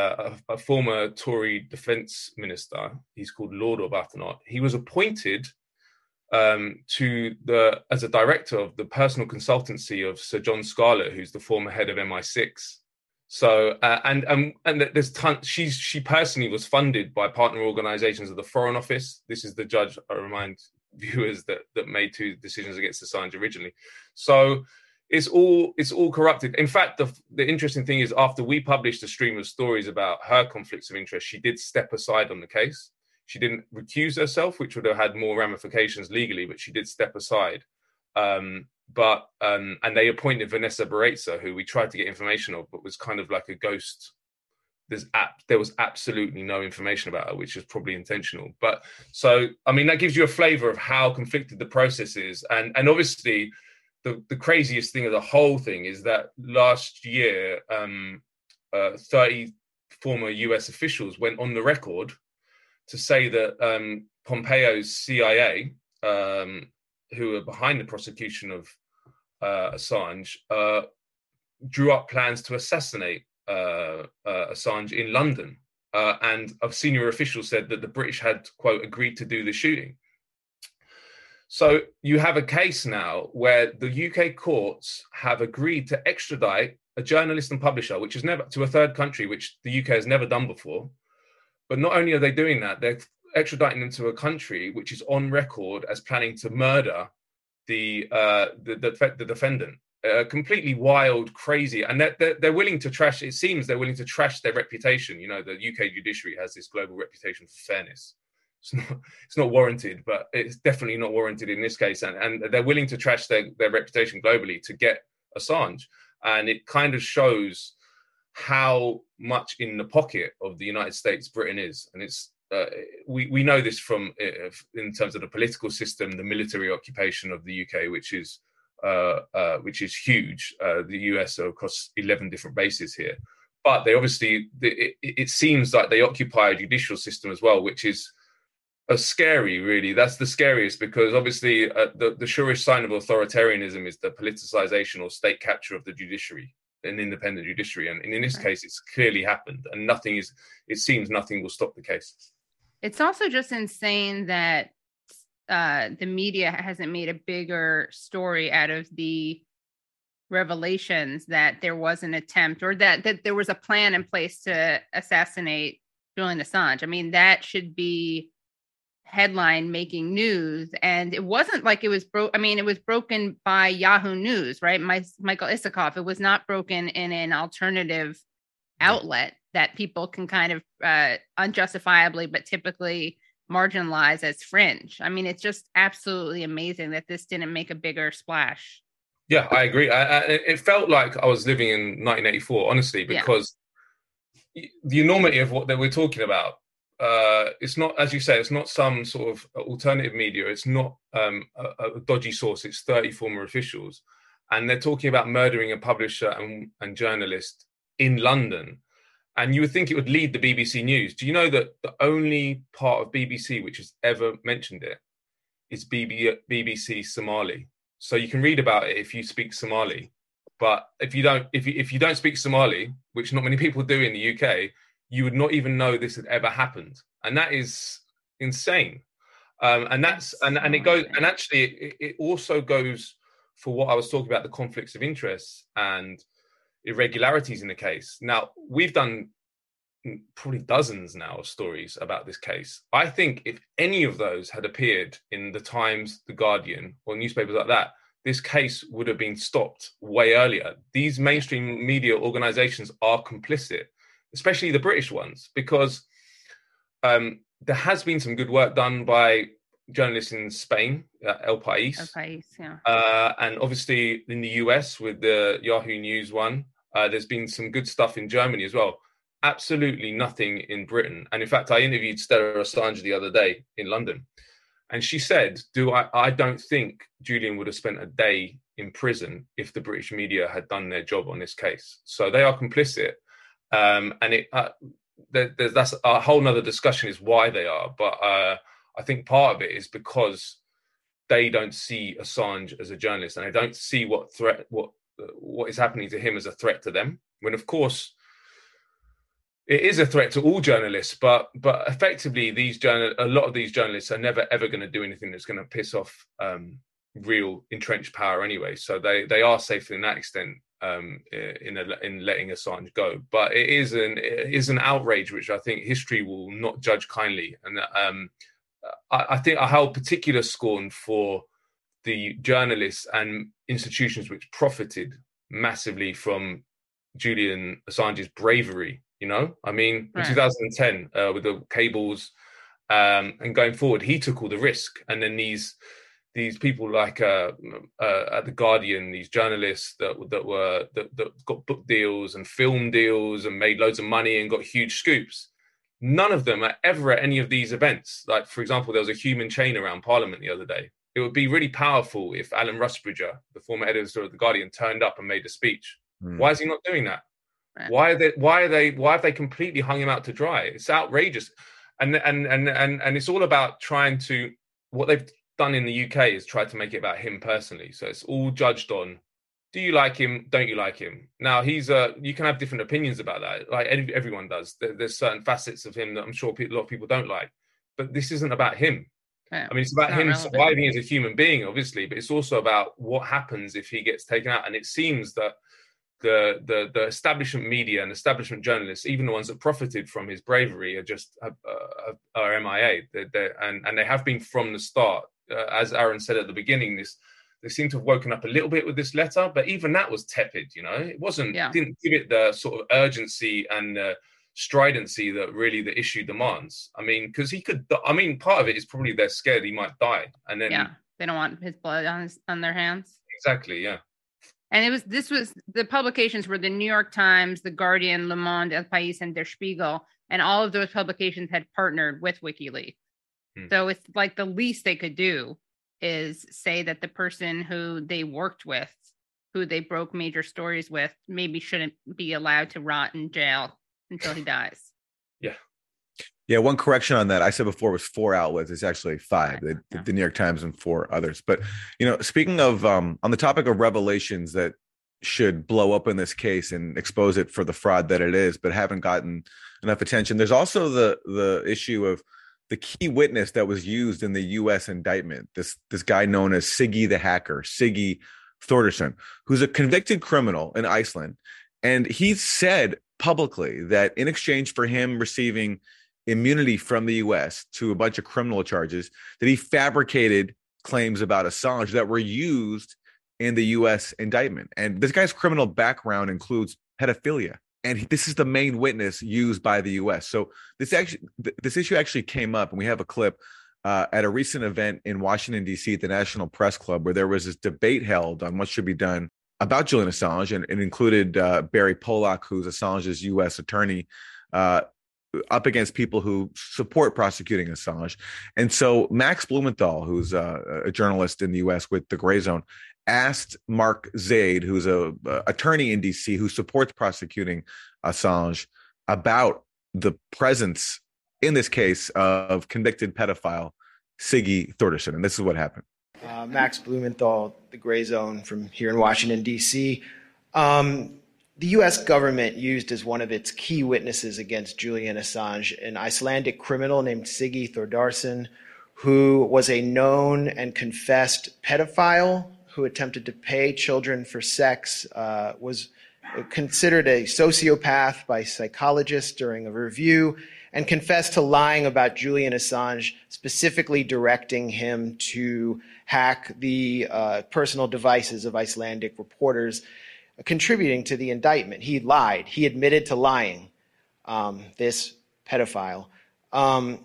Uh, a, a former Tory defence minister. He's called Lord Arbuthnot. He was appointed um, to the as a director of the personal consultancy of Sir John Scarlett, who's the former head of M I six. So uh, and and and there's tons. She's she personally was funded by partner organisations of the Foreign Office. This is the judge, I remind viewers, that that made two decisions against Assange originally. So. It's all it's all corrupted. In fact, the the interesting thing is, after we published a stream of stories about her conflicts of interest, she did step aside on the case. She didn't recuse herself, which would have had more ramifications legally, but she did step aside. Um, but um, and they appointed Vanessa Baraitser, who we tried to get information of, but was kind of like a ghost. There's ap- there was absolutely no information about her, which is probably intentional. But so, I mean, that gives you a flavour of how conflicted the process is, and and obviously. The, the craziest thing of the whole thing is that last year, um, uh, thirty former U S officials went on the record to say that um, Pompeo's C I A, um, who are behind the prosecution of uh, Assange, uh, drew up plans to assassinate uh, uh, Assange in London. Uh, and a senior official said that the British had, quote, agreed to do the shooting. So you have a case now where the U K courts have agreed to extradite a journalist and publisher, which is never to a third country, which the U K has never done before. But not only are they doing that, they're extraditing them to a country which is on record as planning to murder the uh, the, the, the defendant. Uh, completely wild, crazy, and that they're, they're willing to trash. It seems they're willing to trash their reputation. You know, the U K judiciary has this global reputation for fairness. It's not, it's not warranted, but it's definitely not warranted in this case. And, and they're willing to trash their, their reputation globally to get Assange. And it kind of shows how much in the pocket of the United States Britain is. And it's uh, we, we know this from uh, in terms of the political system, the military occupation of the U K, which is uh, uh, which is huge. Uh, the U S are across eleven different bases here. But they obviously, it, it seems like they occupy a judicial system as well, which is are scary, really. That's the scariest, because obviously uh, the, the surest sign of authoritarianism is the politicization or state capture of the judiciary, an independent judiciary. And, and in this right. case, it's clearly happened, and nothing is, it seems nothing will stop the case. It's also just insane that uh, the media hasn't made a bigger story out of the revelations that there was an attempt, or that, that there was a plan in place to assassinate Julian Assange. I mean, that should be headline making news, and it wasn't like it was broke. I mean, it was broken by Yahoo News, right? My Michael Isakoff. It was not broken in an alternative outlet that people can kind of uh, unjustifiably, but typically marginalize as fringe. I mean, it's just absolutely amazing that this didn't make a bigger splash. Yeah, I agree. I, I, it felt like I was living in nineteen eighty-four, honestly, because yeah. the enormity of what they were talking about. Uh, it's not, as you say, it's not some sort of alternative media. It's not um, a, a dodgy source. It's thirty former officials. And they're talking about murdering a publisher and, and journalist in London. And you would think it would lead the B B C News. Do you know that the only part of B B C which has ever mentioned it is B B C Somali? So you can read about it if you speak Somali. But if you don't, if you, if you don't speak Somali, which not many people do in the U K, you would not even know this had ever happened. And that is insane. Um, and that's and, and it goes and actually it, it also goes for what I was talking about, the conflicts of interest and irregularities in the case. Now, we've done probably dozens now of stories about this case. I think if any of those had appeared in The Times, The Guardian, or newspapers like that, this case would have been stopped way earlier. These mainstream media organizations are complicit, especially the British ones, because um, there has been some good work done by journalists in Spain, uh, El País. El País, yeah. Uh, and obviously in the U S with the Yahoo News one, uh, there's been some good stuff in Germany as well. Absolutely nothing in Britain. And in fact, I interviewed Stella Assange the other day in London. And she said, "Do I, I don't think Julian would have spent a day in prison if the British media had done their job on this case." So they are complicit. Um, and it, uh, there, there's, that's a whole nother discussion is why they are. But uh, I think part of it is because they don't see Assange as a journalist, and they don't see what threat, what what is happening to him as a threat to them. When, of course, it is a threat to all journalists, but but effectively, these journal a lot of these journalists are never ever going to do anything that's going to piss off um, real entrenched power anyway. So they they are safe in that extent um, in a, in letting Assange go. But it is an it is an outrage which I think history will not judge kindly, and um, I, I think I hold particular scorn for the journalists and institutions which profited massively from Julian Assange's bravery. You know, I mean, right. In two thousand ten, uh, with the cables um, and going forward, he took all the risk. And then these these people like uh, uh, at The Guardian, these journalists that that were that, that got book deals and film deals and made loads of money and got huge scoops. None of them are ever at any of these events. Like, for example, there was a human chain around Parliament the other day. It would be really powerful if Alan Rusbridger, the former editor of The Guardian, turned up and made a speech. Mm. Why is he not doing that? Right. Why are they? Why are they? Why have they completely hung him out to dry? It's outrageous, and and and and and it's all about trying to. What they've done in the U K is try to make it about him personally. So it's all judged on: do you like him? Don't you like him? Now he's a. You can have different opinions about that. Like everyone does. There, there's certain facets of him that I'm sure people, a lot of people don't like. But this isn't about him. Yeah, I mean, it's about it's him relevant. Surviving as a human being, obviously. But it's also about what happens if he gets taken out. And it seems that. The, the the establishment media and establishment journalists, even the ones that profited from his bravery, are just uh, are M I A, they're, they're, and and they have been from the start. Uh, as Aaron said at the beginning, this they seem to have woken up a little bit with this letter, but even that was tepid. You know, it wasn't yeah. didn't give it the sort of urgency and uh, stridency that really the issue demands. I mean, because he could. I mean, part of it is probably they're scared he might die, and then yeah, they don't want his blood on his, on their hands. Exactly. Yeah. And it was, this was, the publications were the New York Times, The Guardian, Le Monde, El País, and Der Spiegel. And all of those publications had partnered with WikiLeaks. Hmm. So it's like the least they could do is say that the person who they worked with, who they broke major stories with, maybe shouldn't be allowed to rot in jail until he dies. Yeah. Yeah. One correction on that. I said before it was four outlets. It's actually five, the, the New York Times and four others. But, you know, speaking of um, on the topic of revelations that should blow up in this case and expose it for the fraud that it is, but haven't gotten enough attention. There's also the the issue of the key witness that was used in the U S indictment. This this guy known as Siggi the Hacker, Siggi Þórðarson, who's a convicted criminal in Iceland. And he said publicly that in exchange for him receiving immunity from the U S to a bunch of criminal charges, that he fabricated claims about Assange that were used in the U S indictment. And this guy's criminal background includes pedophilia. And this is the main witness used by the U S. So this actually, this issue actually came up, and we have a clip uh, at a recent event in Washington, D C at the National Press Club, where there was this debate held on what should be done about Julian Assange, and it included uh, Barry Pollock, who's Assange's U S attorney, uh, up against people who support prosecuting Assange. And so Max Blumenthal, who's a, a journalist in the U S with the Gray Zone, asked Mark Zaid, who's a, a attorney in D C who supports prosecuting Assange, about the presence, in this case, of convicted pedophile Siggy Thordarson. And this is what happened. Uh, Max Blumenthal, the Gray Zone from here in Washington, D C Um, the U S government used as one of its key witnesses against Julian Assange an Icelandic criminal named Siggy Thordarson, who was a known and confessed pedophile who attempted to pay children for sex, uh, was considered a sociopath by psychologists during a review, and confessed to lying about Julian Assange, specifically directing him to hack the uh, personal devices of Icelandic reporters, contributing to the indictment. He lied. He admitted to lying, um, this pedophile. Um,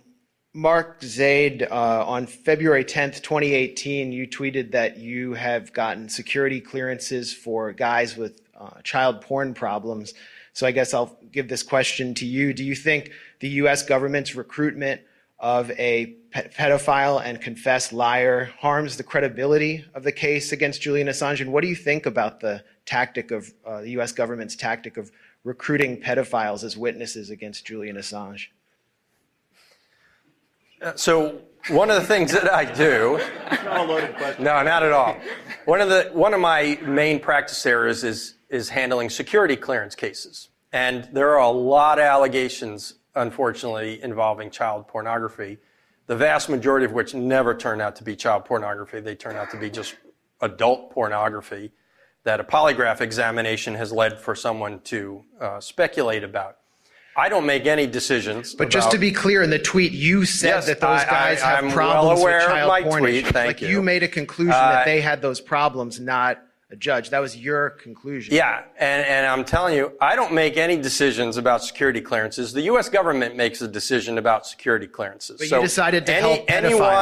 Mark Zaid, uh, on February tenth, twenty eighteen, you tweeted that you have gotten security clearances for guys with uh, child porn problems. So I guess I'll give this question to you. Do you think the U S government's recruitment of a pe- pedophile and confessed liar harms the credibility of the case against Julian Assange? And what do you think about the tactic of uh, the U S government's tactic of recruiting pedophiles as witnesses against Julian Assange? So one of the things that I do, it's not a loaded question. No, not at all. One of the one of my main practice areas is is handling security clearance cases, and there are a lot of allegations, unfortunately, involving child pornography. The vast majority of which never turn out to be child pornography; they turn out to be just adult pornography that a polygraph examination has led for someone to uh, speculate about. I don't make any decisions. But about, just to be clear, in the tweet, you said yes, that those I, guys I, have I'm problems well aware with child of my porn. Tweet. Thank like you. You made a conclusion uh, that they had those problems, not a judge. That was your conclusion. Yeah, and, and I'm telling you, I don't make any decisions about security clearances. The U S government makes a decision about security clearances. But so you decided to any, help pedophiles.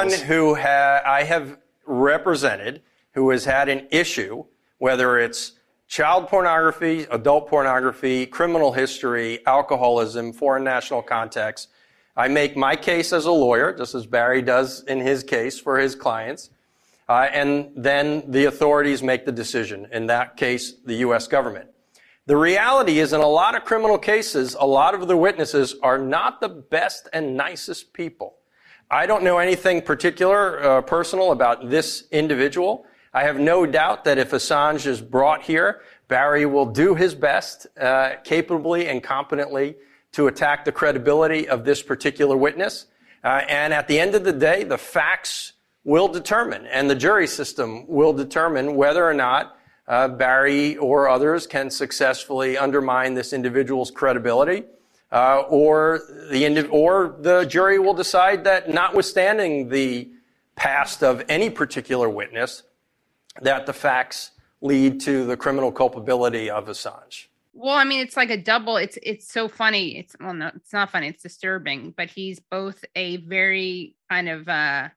Anyone who ha- I have represented who has had an issue, whether it's child pornography, adult pornography, criminal history, alcoholism, foreign national contacts. I make my case as a lawyer, just as Barry does in his case for his clients, uh, and then the authorities make the decision, in that case, the U S government. The reality is, in a lot of criminal cases, a lot of the witnesses are not the best and nicest people. I don't know anything particular, uh, personal about this individual. I have no doubt that if Assange is brought here, Barry will do his best, uh, capably and competently, to attack the credibility of this particular witness. Uh, and at the end of the day, the facts will determine, and the jury system will determine whether or not uh, Barry or others can successfully undermine this individual's credibility, uh, or the indi- or the jury will decide that, notwithstanding the past of any particular witness, that the facts lead to the criminal culpability of Assange. Well, I mean, it's like a double. It's it's so funny. It's well, no, it's not funny. It's disturbing. But he's both a very kind of uh,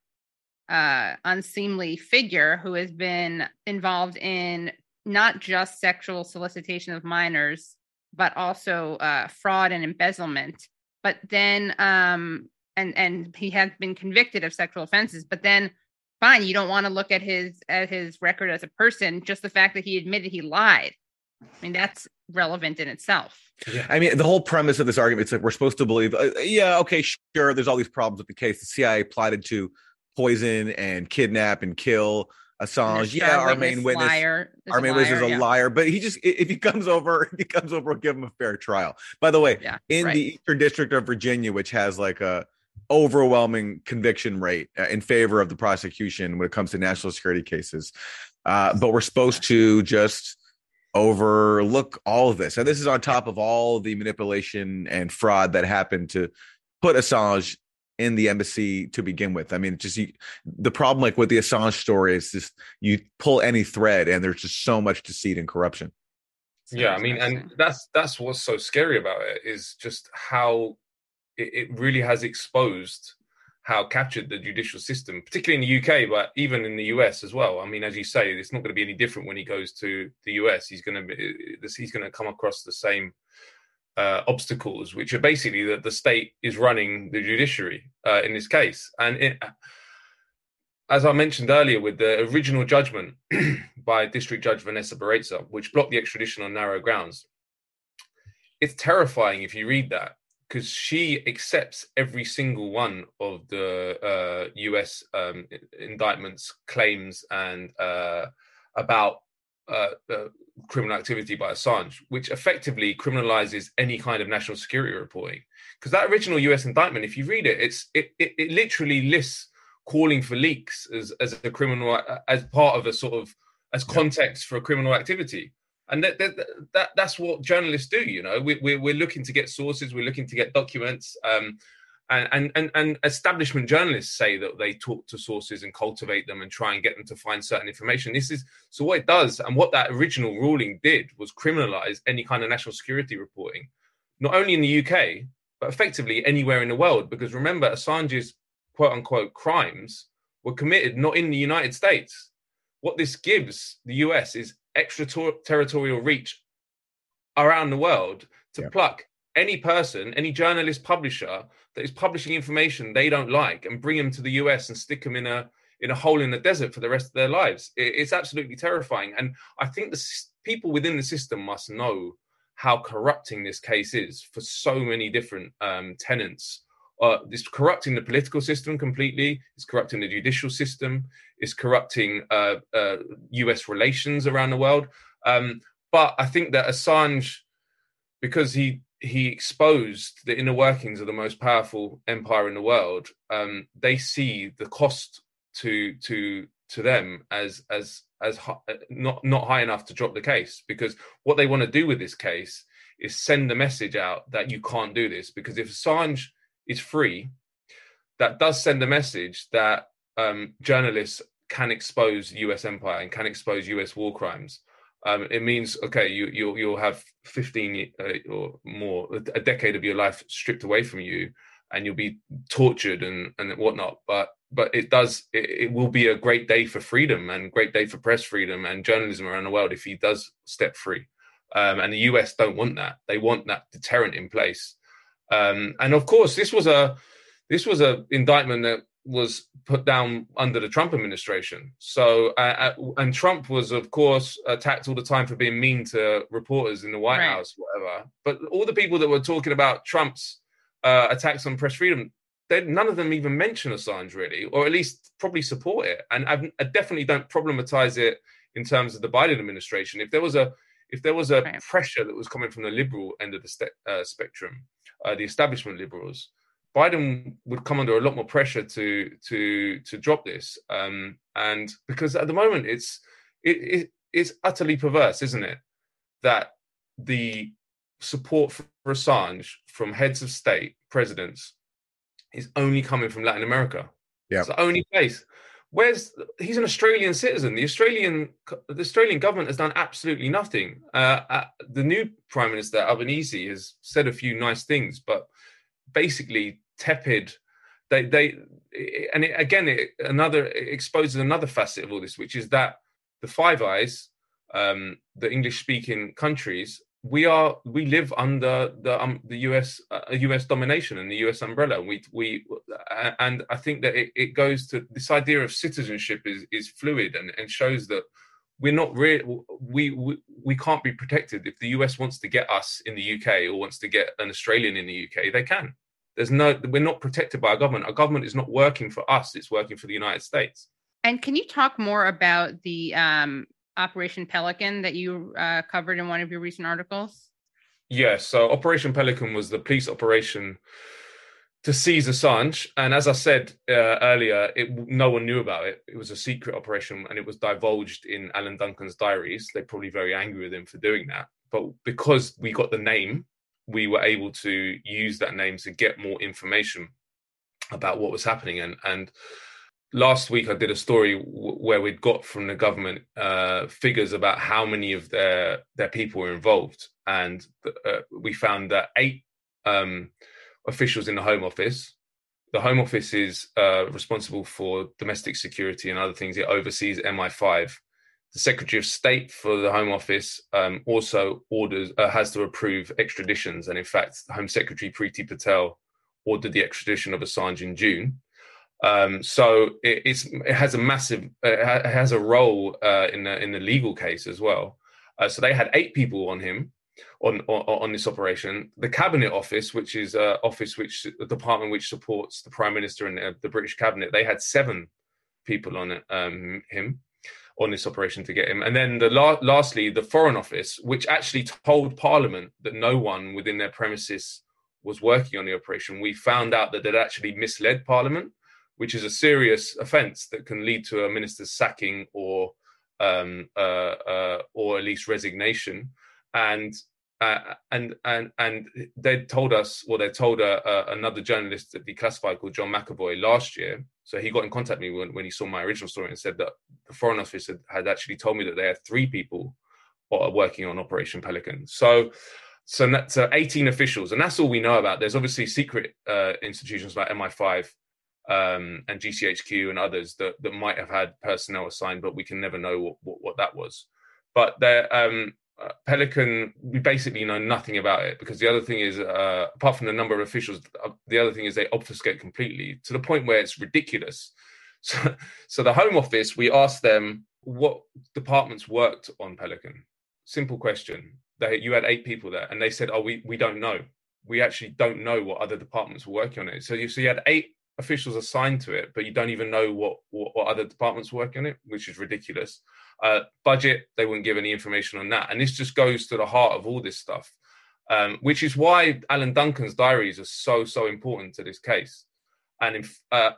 uh, unseemly figure who has been involved in not just sexual solicitation of minors, but also uh, fraud and embezzlement. But then, um, and and he has been convicted of sexual offenses. But then. Fine, you don't want to look at his at his record as a person, just the fact that he admitted he lied. I mean, that's relevant in itself. Yeah. I mean, the whole premise of this argument is that we're supposed to believe, uh, yeah, okay, sure, there's all these problems with the case. The C I A plotted to poison and kidnap and kill Assange. Yeah, our main witness, our main witness is a liar, but he just, if he comes over, if he comes over, we'll give him a fair trial. By the way, in the Eastern District of Virginia, which has like a overwhelming conviction rate in favor of the prosecution when it comes to national security cases. Uh, but we're supposed to just overlook all of this. And this is on top of all the manipulation and fraud that happened to put Assange in the embassy to begin with. I mean, just you, the problem like with the Assange story is just you pull any thread and there's just so much deceit and corruption. Yeah, I mean, and that's that's what's so scary about it is just how it really has exposed how captured the judicial system, particularly in the U K, but even in the U S as well. I mean, as you say, it's not going to be any different when he goes to the U S. He's going to be, he's going to come across the same uh, obstacles, which are basically that the state is running the judiciary uh, in this case. And it, as I mentioned earlier, with the original judgment by District Judge Vanessa Baraitser, which blocked the extradition on narrow grounds, it's terrifying if you read that, because she accepts every single one of the uh, U S um, indictments, claims, and uh, about uh, uh, criminal activity by Assange, which effectively criminalizes any kind of national security reporting. Because that original U S indictment, if you read it, it's it, it, it literally lists calling for leaks as as a criminal, as part of a sort of as context yeah. for a criminal activity. And that, that that that's what journalists do, you know. We, we, we're looking to get sources, we're looking to get documents, um, and, and and and establishment journalists say that they talk to sources and cultivate them and try and get them to find certain information. This is so what it does, and what that original ruling did was criminalize any kind of national security reporting, not only in the U K but effectively anywhere in the world. Because remember, Assange's quote unquote crimes were committed not in the United States. What this gives the U S is extraterritorial reach around the world to yeah. pluck any person, any journalist, publisher that is publishing information they don't like and bring them to the U S and stick them in a in a hole in the desert for the rest of their lives. It, it's absolutely terrifying. And I think the s- people within the system must know how corrupting this case is for so many different um, tenets. Uh, it's corrupting the political system completely. It's corrupting the judicial system. It's corrupting uh, uh, U S relations around the world. Um, but I think that Assange, because he he exposed the inner workings of the most powerful empire in the world, um, they see the cost to to to them as as as high, not not high enough to drop the case. Because what they want to do with this case is send the message out that you can't do this. Because if Assange is free, that does send a message that um, journalists can expose U S empire and can expose U S war crimes. Um, it means, okay, you, you'll, you'll have fifteen uh, or more, a decade of your life stripped away from you, and you'll be tortured and, and whatnot. But but it does, it, it will be a great day for freedom and great day for press freedom and journalism around the world if he does step free. Um, and the U S don't want that. They want that deterrent in place. Um, and of course, this was a this was a indictment that was put down under the Trump administration. So, uh, and Trump was, of course, attacked all the time for being mean to reporters in the White right. House, whatever. But all the people that were talking about Trump's uh, attacks on press freedom, they, none of them even mention Assange really, or at least probably support it. And I've, I definitely don't problematize it in terms of the Biden administration. If there was a If there was a right. pressure that was coming from the liberal end of the ste- uh, spectrum, uh, the establishment liberals, Biden would come under a lot more pressure to to to drop this. Um, and because at the moment it's it, it it's utterly perverse, isn't it, that the support for Assange from heads of state, presidents, is only coming from Latin America. Yeah, it's the only place. Where's he's an Australian citizen. The Australian the Australian government has done absolutely nothing. Uh, uh, the new Prime Minister Albanese has said a few nice things, but basically tepid. They they and it, again it, another it exposes another facet of all this, which is that the Five Eyes, um, the English-speaking countries, we are we live under the um, the U S uh, U S domination and the U S umbrella. We we and I think that it, it goes to this idea of citizenship is is fluid and, and shows that we're not re- we, we we can't be protected. If the U S wants to get us in the U K or wants to get an Australian in the U K, they can. There's no we're not protected by our government. Our government is not working for us. It's working for the United States. And can you talk more about the Um... Operation Pelican that you uh, covered in one of your recent articles? Yeah, so Operation Pelican was the police operation to seize Assange. And as I said uh, earlier, it, no one knew about it. It was a secret operation and it was divulged in Alan Duncan's diaries. They're probably very angry with him for doing that. But because we got the name, we were able to use that name to get more information about what was happening. And, and last week, I did a story w- where we'd got from the government uh, figures about how many of their their people were involved. And uh, we found that eight um, officials in the Home Office. The Home Office is uh, responsible for domestic security and other things. It oversees M I five. The Secretary of State for the Home Office um, also orders uh, has to approve extraditions. And in fact, Home Secretary Priti Patel ordered the extradition of Assange in June. Um, so it, it's, it has a massive, it, ha- it has a role uh, in the in the legal case as well. Uh, so they had eight people on him, on, on on this operation. The Cabinet Office, which is uh, office which the department which supports the Prime Minister and uh, the British Cabinet, they had seven people on um, him on this operation to get him. And then the la- lastly, the Foreign Office, which actually told Parliament that no one within their premises was working on the operation. We found out that they'd actually misled Parliament, which is a serious offence that can lead to a minister's sacking or um, uh, uh, or at least resignation. And uh, and and and they told us, well, they told uh, uh, another journalist at Declassified called John McAvoy last year. So he got in contact with me when, when he saw my original story and said that the Foreign Office had, had actually told me that they had three people working on Operation Pelican. So. So that's uh, eighteen officials, and that's all we know about. There's obviously secret uh, institutions like M I five um, and G C H Q and others that, that might have had personnel assigned, but we can never know what, what, what that was. But um, Pelican, we basically know nothing about it, because the other thing is, uh, apart from the number of officials, the other thing is they obfuscate completely to the point where it's ridiculous. So, so the Home Office, we asked them what departments worked on Pelican. Simple question. They, you had eight people there, and they said, oh, we, we don't know. We actually don't know what other departments were working on it. So you so you had eight officials assigned to it, but you don't even know what, what, what other departments were working on it, which is ridiculous. Uh, budget, they wouldn't give any information on that. And this just goes to the heart of all this stuff, um, which is why Alan Duncan's diaries are so, so important to this case. And, if, uh,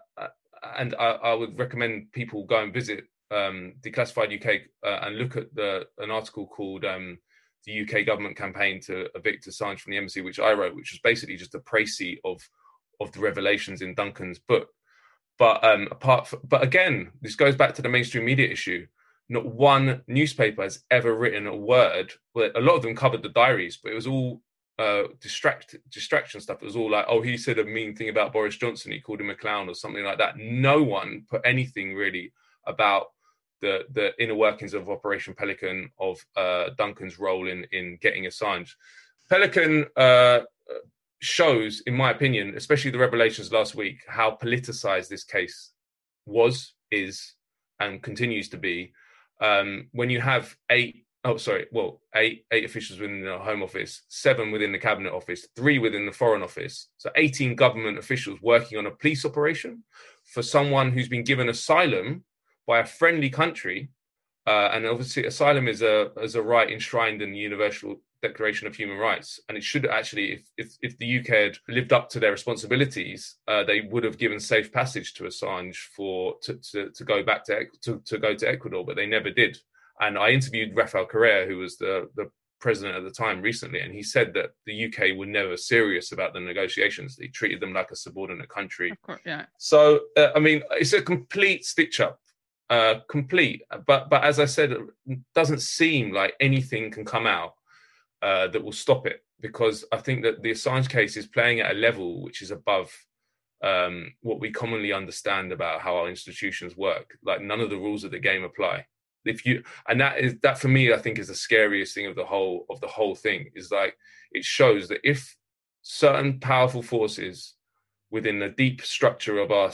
and I, I would recommend people go and visit um, Declassified U K uh, and look at the an article called... Um, the U K government campaign to evict Assange from the embassy, which I wrote, which was basically just a précis of of the revelations in Duncan's book. But um, apart, from, but again, this goes back to the mainstream media issue. Not one newspaper has ever written a word. Well, a lot of them covered the diaries, but it was all uh, distract distraction stuff. It was all like, oh, he said a mean thing about Boris Johnson. He called him a clown or something like that. No one put anything really about The, the inner workings of Operation Pelican, of uh, Duncan's role in, in getting Assange. Pelican uh, shows, in my opinion, especially the revelations last week, how politicised this case was, is, and continues to be. Um, when you have eight, oh, sorry, well, eight, eight officials within the Home Office, seven within the Cabinet Office, three within the Foreign Office, so eighteen government officials working on a police operation for someone who's been given asylum by a friendly country, uh, and obviously asylum is a is a right enshrined in the Universal Declaration of Human Rights, and it should actually, if if, if the U K had lived up to their responsibilities, uh, they would have given safe passage to Assange for to to, to go back to, to to go to Ecuador, but they never did. And I interviewed Rafael Correa, who was the the president at the time, recently, and he said that the U K were never serious about the negotiations. They treated them like a subordinate country. Of course, yeah. So uh, I mean, it's a complete stitch up. Uh, complete, but but as I said, it doesn't seem like anything can come out uh, that will stop it, because I think that the Assange case is playing at a level which is above um, what we commonly understand about how our institutions work. Like, none of the rules of the game apply. If you and that is that for me, I think, is the scariest thing of the whole of the whole thing. Is like, it shows that if certain powerful forces within the deep structure of our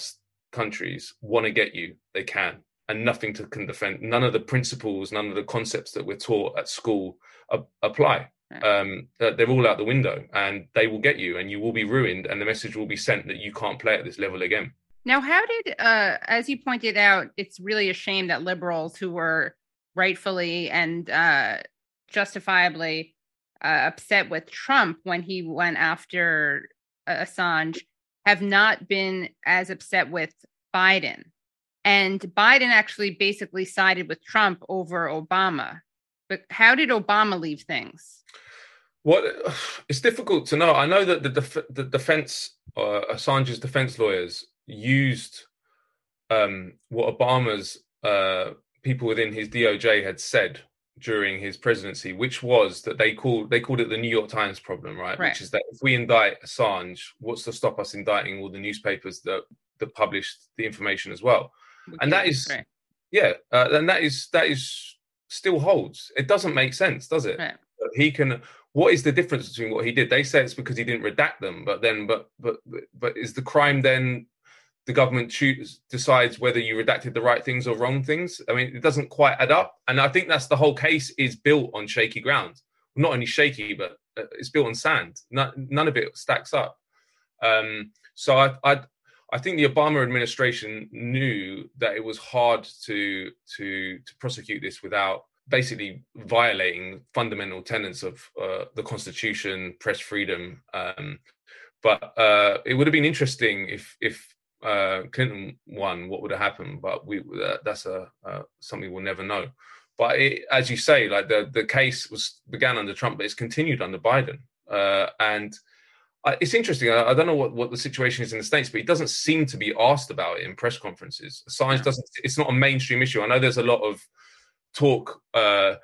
countries want to get you, they can. And nothing to can defend. None of the principles, none of the concepts that we're taught at school uh, apply. Um, they're all out the window, and they will get you, and you will be ruined, and the message will be sent that you can't play at this level again. Now, how did, uh, as you pointed out, it's really a shame that liberals who were rightfully and uh, justifiably uh, upset with Trump when he went after uh, Assange have not been as upset with Biden. And Biden actually basically sided with Trump over Obama. But how did Obama leave things? Well, it's difficult to know. I know that the, def- the defense, uh, Assange's defense lawyers used um, what Obama's uh, people within his D O J had said during his presidency, which was that they called they called it the New York Times problem, right? right? Which is that if we indict Assange, what's to stop us indicting all the newspapers that, that published the information as well? Okay, and that is, right. yeah, uh, and that is that is still holds. It doesn't make sense, does it? Right. He can. What is the difference between what he did? They say it's because he didn't redact them, but then, but but but is the crime then the government choose, decides whether you redacted the right things or wrong things? I mean, it doesn't quite add up, and I think that's the whole case is built on shaky ground. not only shaky, but it's built on sand. No, none of it stacks up. Um, so I, I, I think the Obama administration knew that it was hard to to to prosecute this without basically violating fundamental tenets of uh, the Constitution, press freedom. Um, but uh, it would have been interesting if if uh, Clinton won, what would have happened? But we uh, that's a uh, something we'll never know. But it, as you say, like the, the case was began under Trump, but it's continued under Biden. Uh, and I, it's interesting. I, I don't know what, what the situation is in the States, but he doesn't seem to be asked about it in press conferences. Assange doesn't. It's not a mainstream issue. I know there's a lot of talk uh,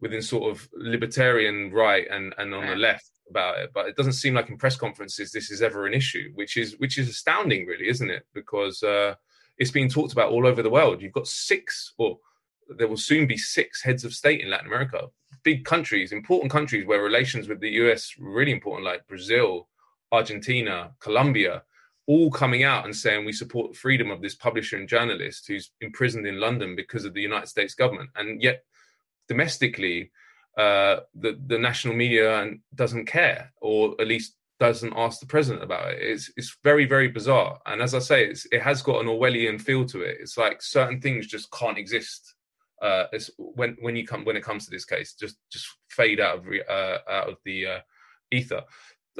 within sort of libertarian right and, and on yeah. the left about it, but it doesn't seem like in press conferences this is ever an issue, which is which is astounding, really, isn't it? Because uh, it's being talked about all over the world. You've got six or there will soon be six heads of state in Latin America, big countries, important countries where relations with the U S are really important, like Brazil, Argentina, Colombia, all coming out and saying we support freedom of this publisher and journalist who's imprisoned in London because of the United States government. And yet domestically, uh, the, the national media doesn't care, or at least doesn't ask the president about it. It's, it's very, very bizarre. And as I say, it's, it has got an Orwellian feel to it. It's like certain things just can't exist. Uh, it's when when you come when it comes to this case, just just fade out of re, uh, out of the uh, ether.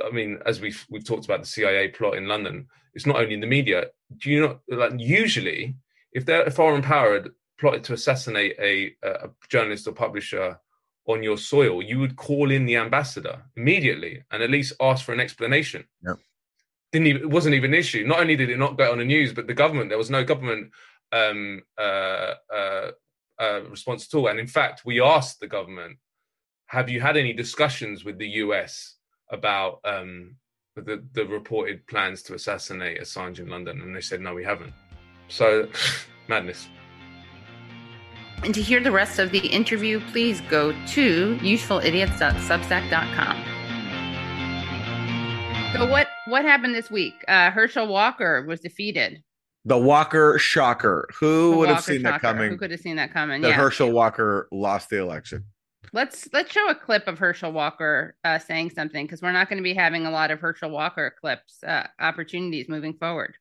I mean, as we've we've talked about the C I A plot in London, it's not only in the media. Do you not like usually if they're a foreign power plotted to assassinate a, a journalist or publisher on your soil, you would call in the ambassador immediately and at least ask for an explanation. Yeah. Didn't even, it wasn't even an issue. Not only did it not go on the news, but the government there was no government. Um, uh, uh, Uh, response at all. And in fact, we asked the government, have you had any discussions with the U S about um, the, the reported plans to assassinate Assange in London? And they said, no, we haven't. So, madness. And to hear the rest of the interview, please go to useful idiots dot substack dot com. So what, what happened this week? Uh, Herschel Walker was defeated. The Walker shocker. Who the would Walker have seen shocker. that coming? Who could have seen that coming? That yeah. Herschel Walker lost the election. Let's let's show a clip of Herschel Walker uh, saying something, because we're not going to be having a lot of Herschel Walker clips uh, opportunities moving forward.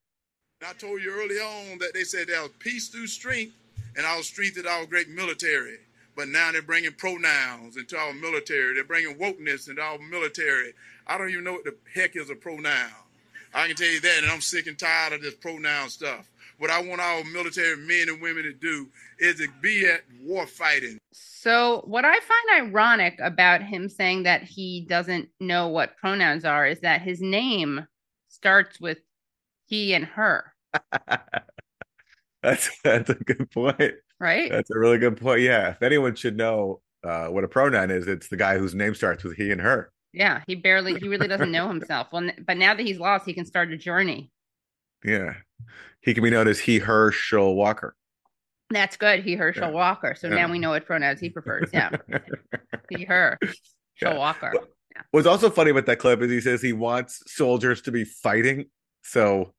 I told you early on that they said there was peace through strength, and our strength is our great military. But now they're bringing pronouns into our military. They're bringing wokeness into our military. I don't even know what the heck is a pronoun. I can tell you that, and I'm sick and tired of this pronoun stuff. What I want our military men and women to do is to be at war fighting. So what I find ironic about him saying that he doesn't know what pronouns are is that his name starts with he and her. that's, that's a good point. Right? That's a really good point. Yeah. If anyone should know uh, what a pronoun is, it's the guy whose name starts with he and her. Yeah, he barely, he really doesn't know himself. Well, but now that he's lost, he can start a journey. Yeah. He can be known as he, Herschel Walker. That's good. He, Herschel yeah. Walker. So yeah. now we know what pronouns he prefers. Yeah. he, her, yeah. Walker. Yeah. What's also funny about that clip is he says he wants soldiers to be fighting. So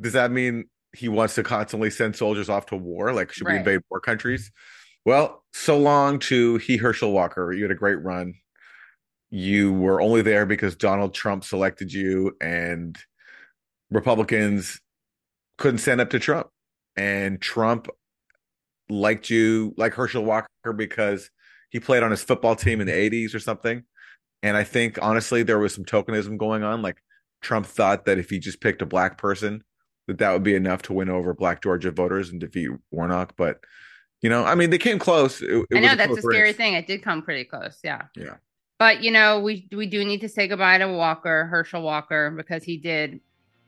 does that mean he wants to constantly send soldiers off to war? Like, should right. we invade more countries? Well, so long to he, Herschel Walker. You had a great run. You were only there because Donald Trump selected you, and Republicans couldn't stand up to Trump. And Trump liked you, like Herschel Walker, because he played on his football team in the eighties or something. And I think, honestly, there was some tokenism going on. Like, Trump thought that if he just picked a black person, that that would be enough to win over black Georgia voters and defeat Warnock. But, you know, I mean, they came close. It, it I know, that's the scary thing. It did come pretty close, yeah. Yeah. But, you know, we we do need to say goodbye to Walker, Herschel Walker, because he did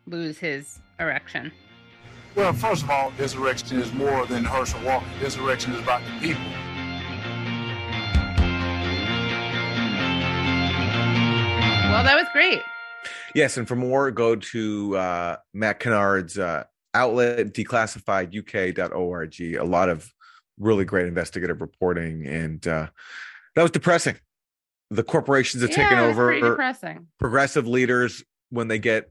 lose his erection. Well, first of all, this erection is more than Herschel Walker. This erection is about the people. Well, that was great. Yes, and for more, go to uh, Matt Kennard's uh, outlet, declassified u k dot org. A lot of really great investigative reporting, and uh, that was depressing. The corporations have yeah, taken over. Progressive leaders, when they get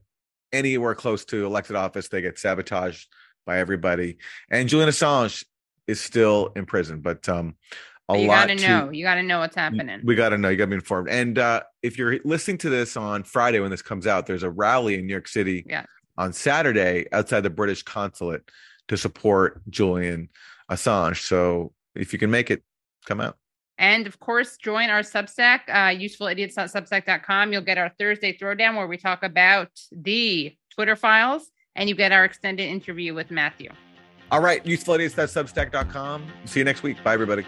anywhere close to elected office, they get sabotaged by everybody. And Julian Assange is still in prison. But um, A you got to know. You got to know what's happening. We got to know. You got to be informed. And uh, if you're listening to this on Friday when this comes out, there's a rally in New York City yeah. on Saturday outside the British consulate to support Julian Assange. So if you can make it, come out. And of course, join our Substack, uh, useful idiots dot substack dot com. You'll get our Thursday Throwdown where we talk about the Twitter Files, and you get our extended interview with Matthew. All right, useful idiots dot substack dot com. See you next week. Bye, everybody.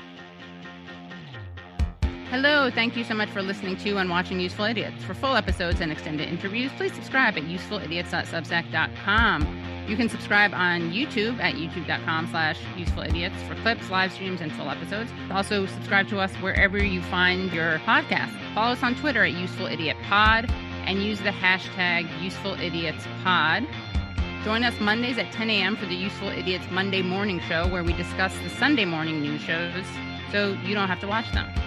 Hello, thank you so much for listening to and watching Useful Idiots. For full episodes and extended interviews, please subscribe at useful idiots dot substack dot com. You can subscribe on YouTube at youtube dot com slash useful idiots for clips, live streams, and full episodes. Also, subscribe to us wherever you find your podcast. Follow us on Twitter at useful idiot pod and use the hashtag useful idiots pod. Join us Mondays at ten a.m. for the Useful Idiots Monday Morning Show, where we discuss the Sunday morning news shows so you don't have to watch them.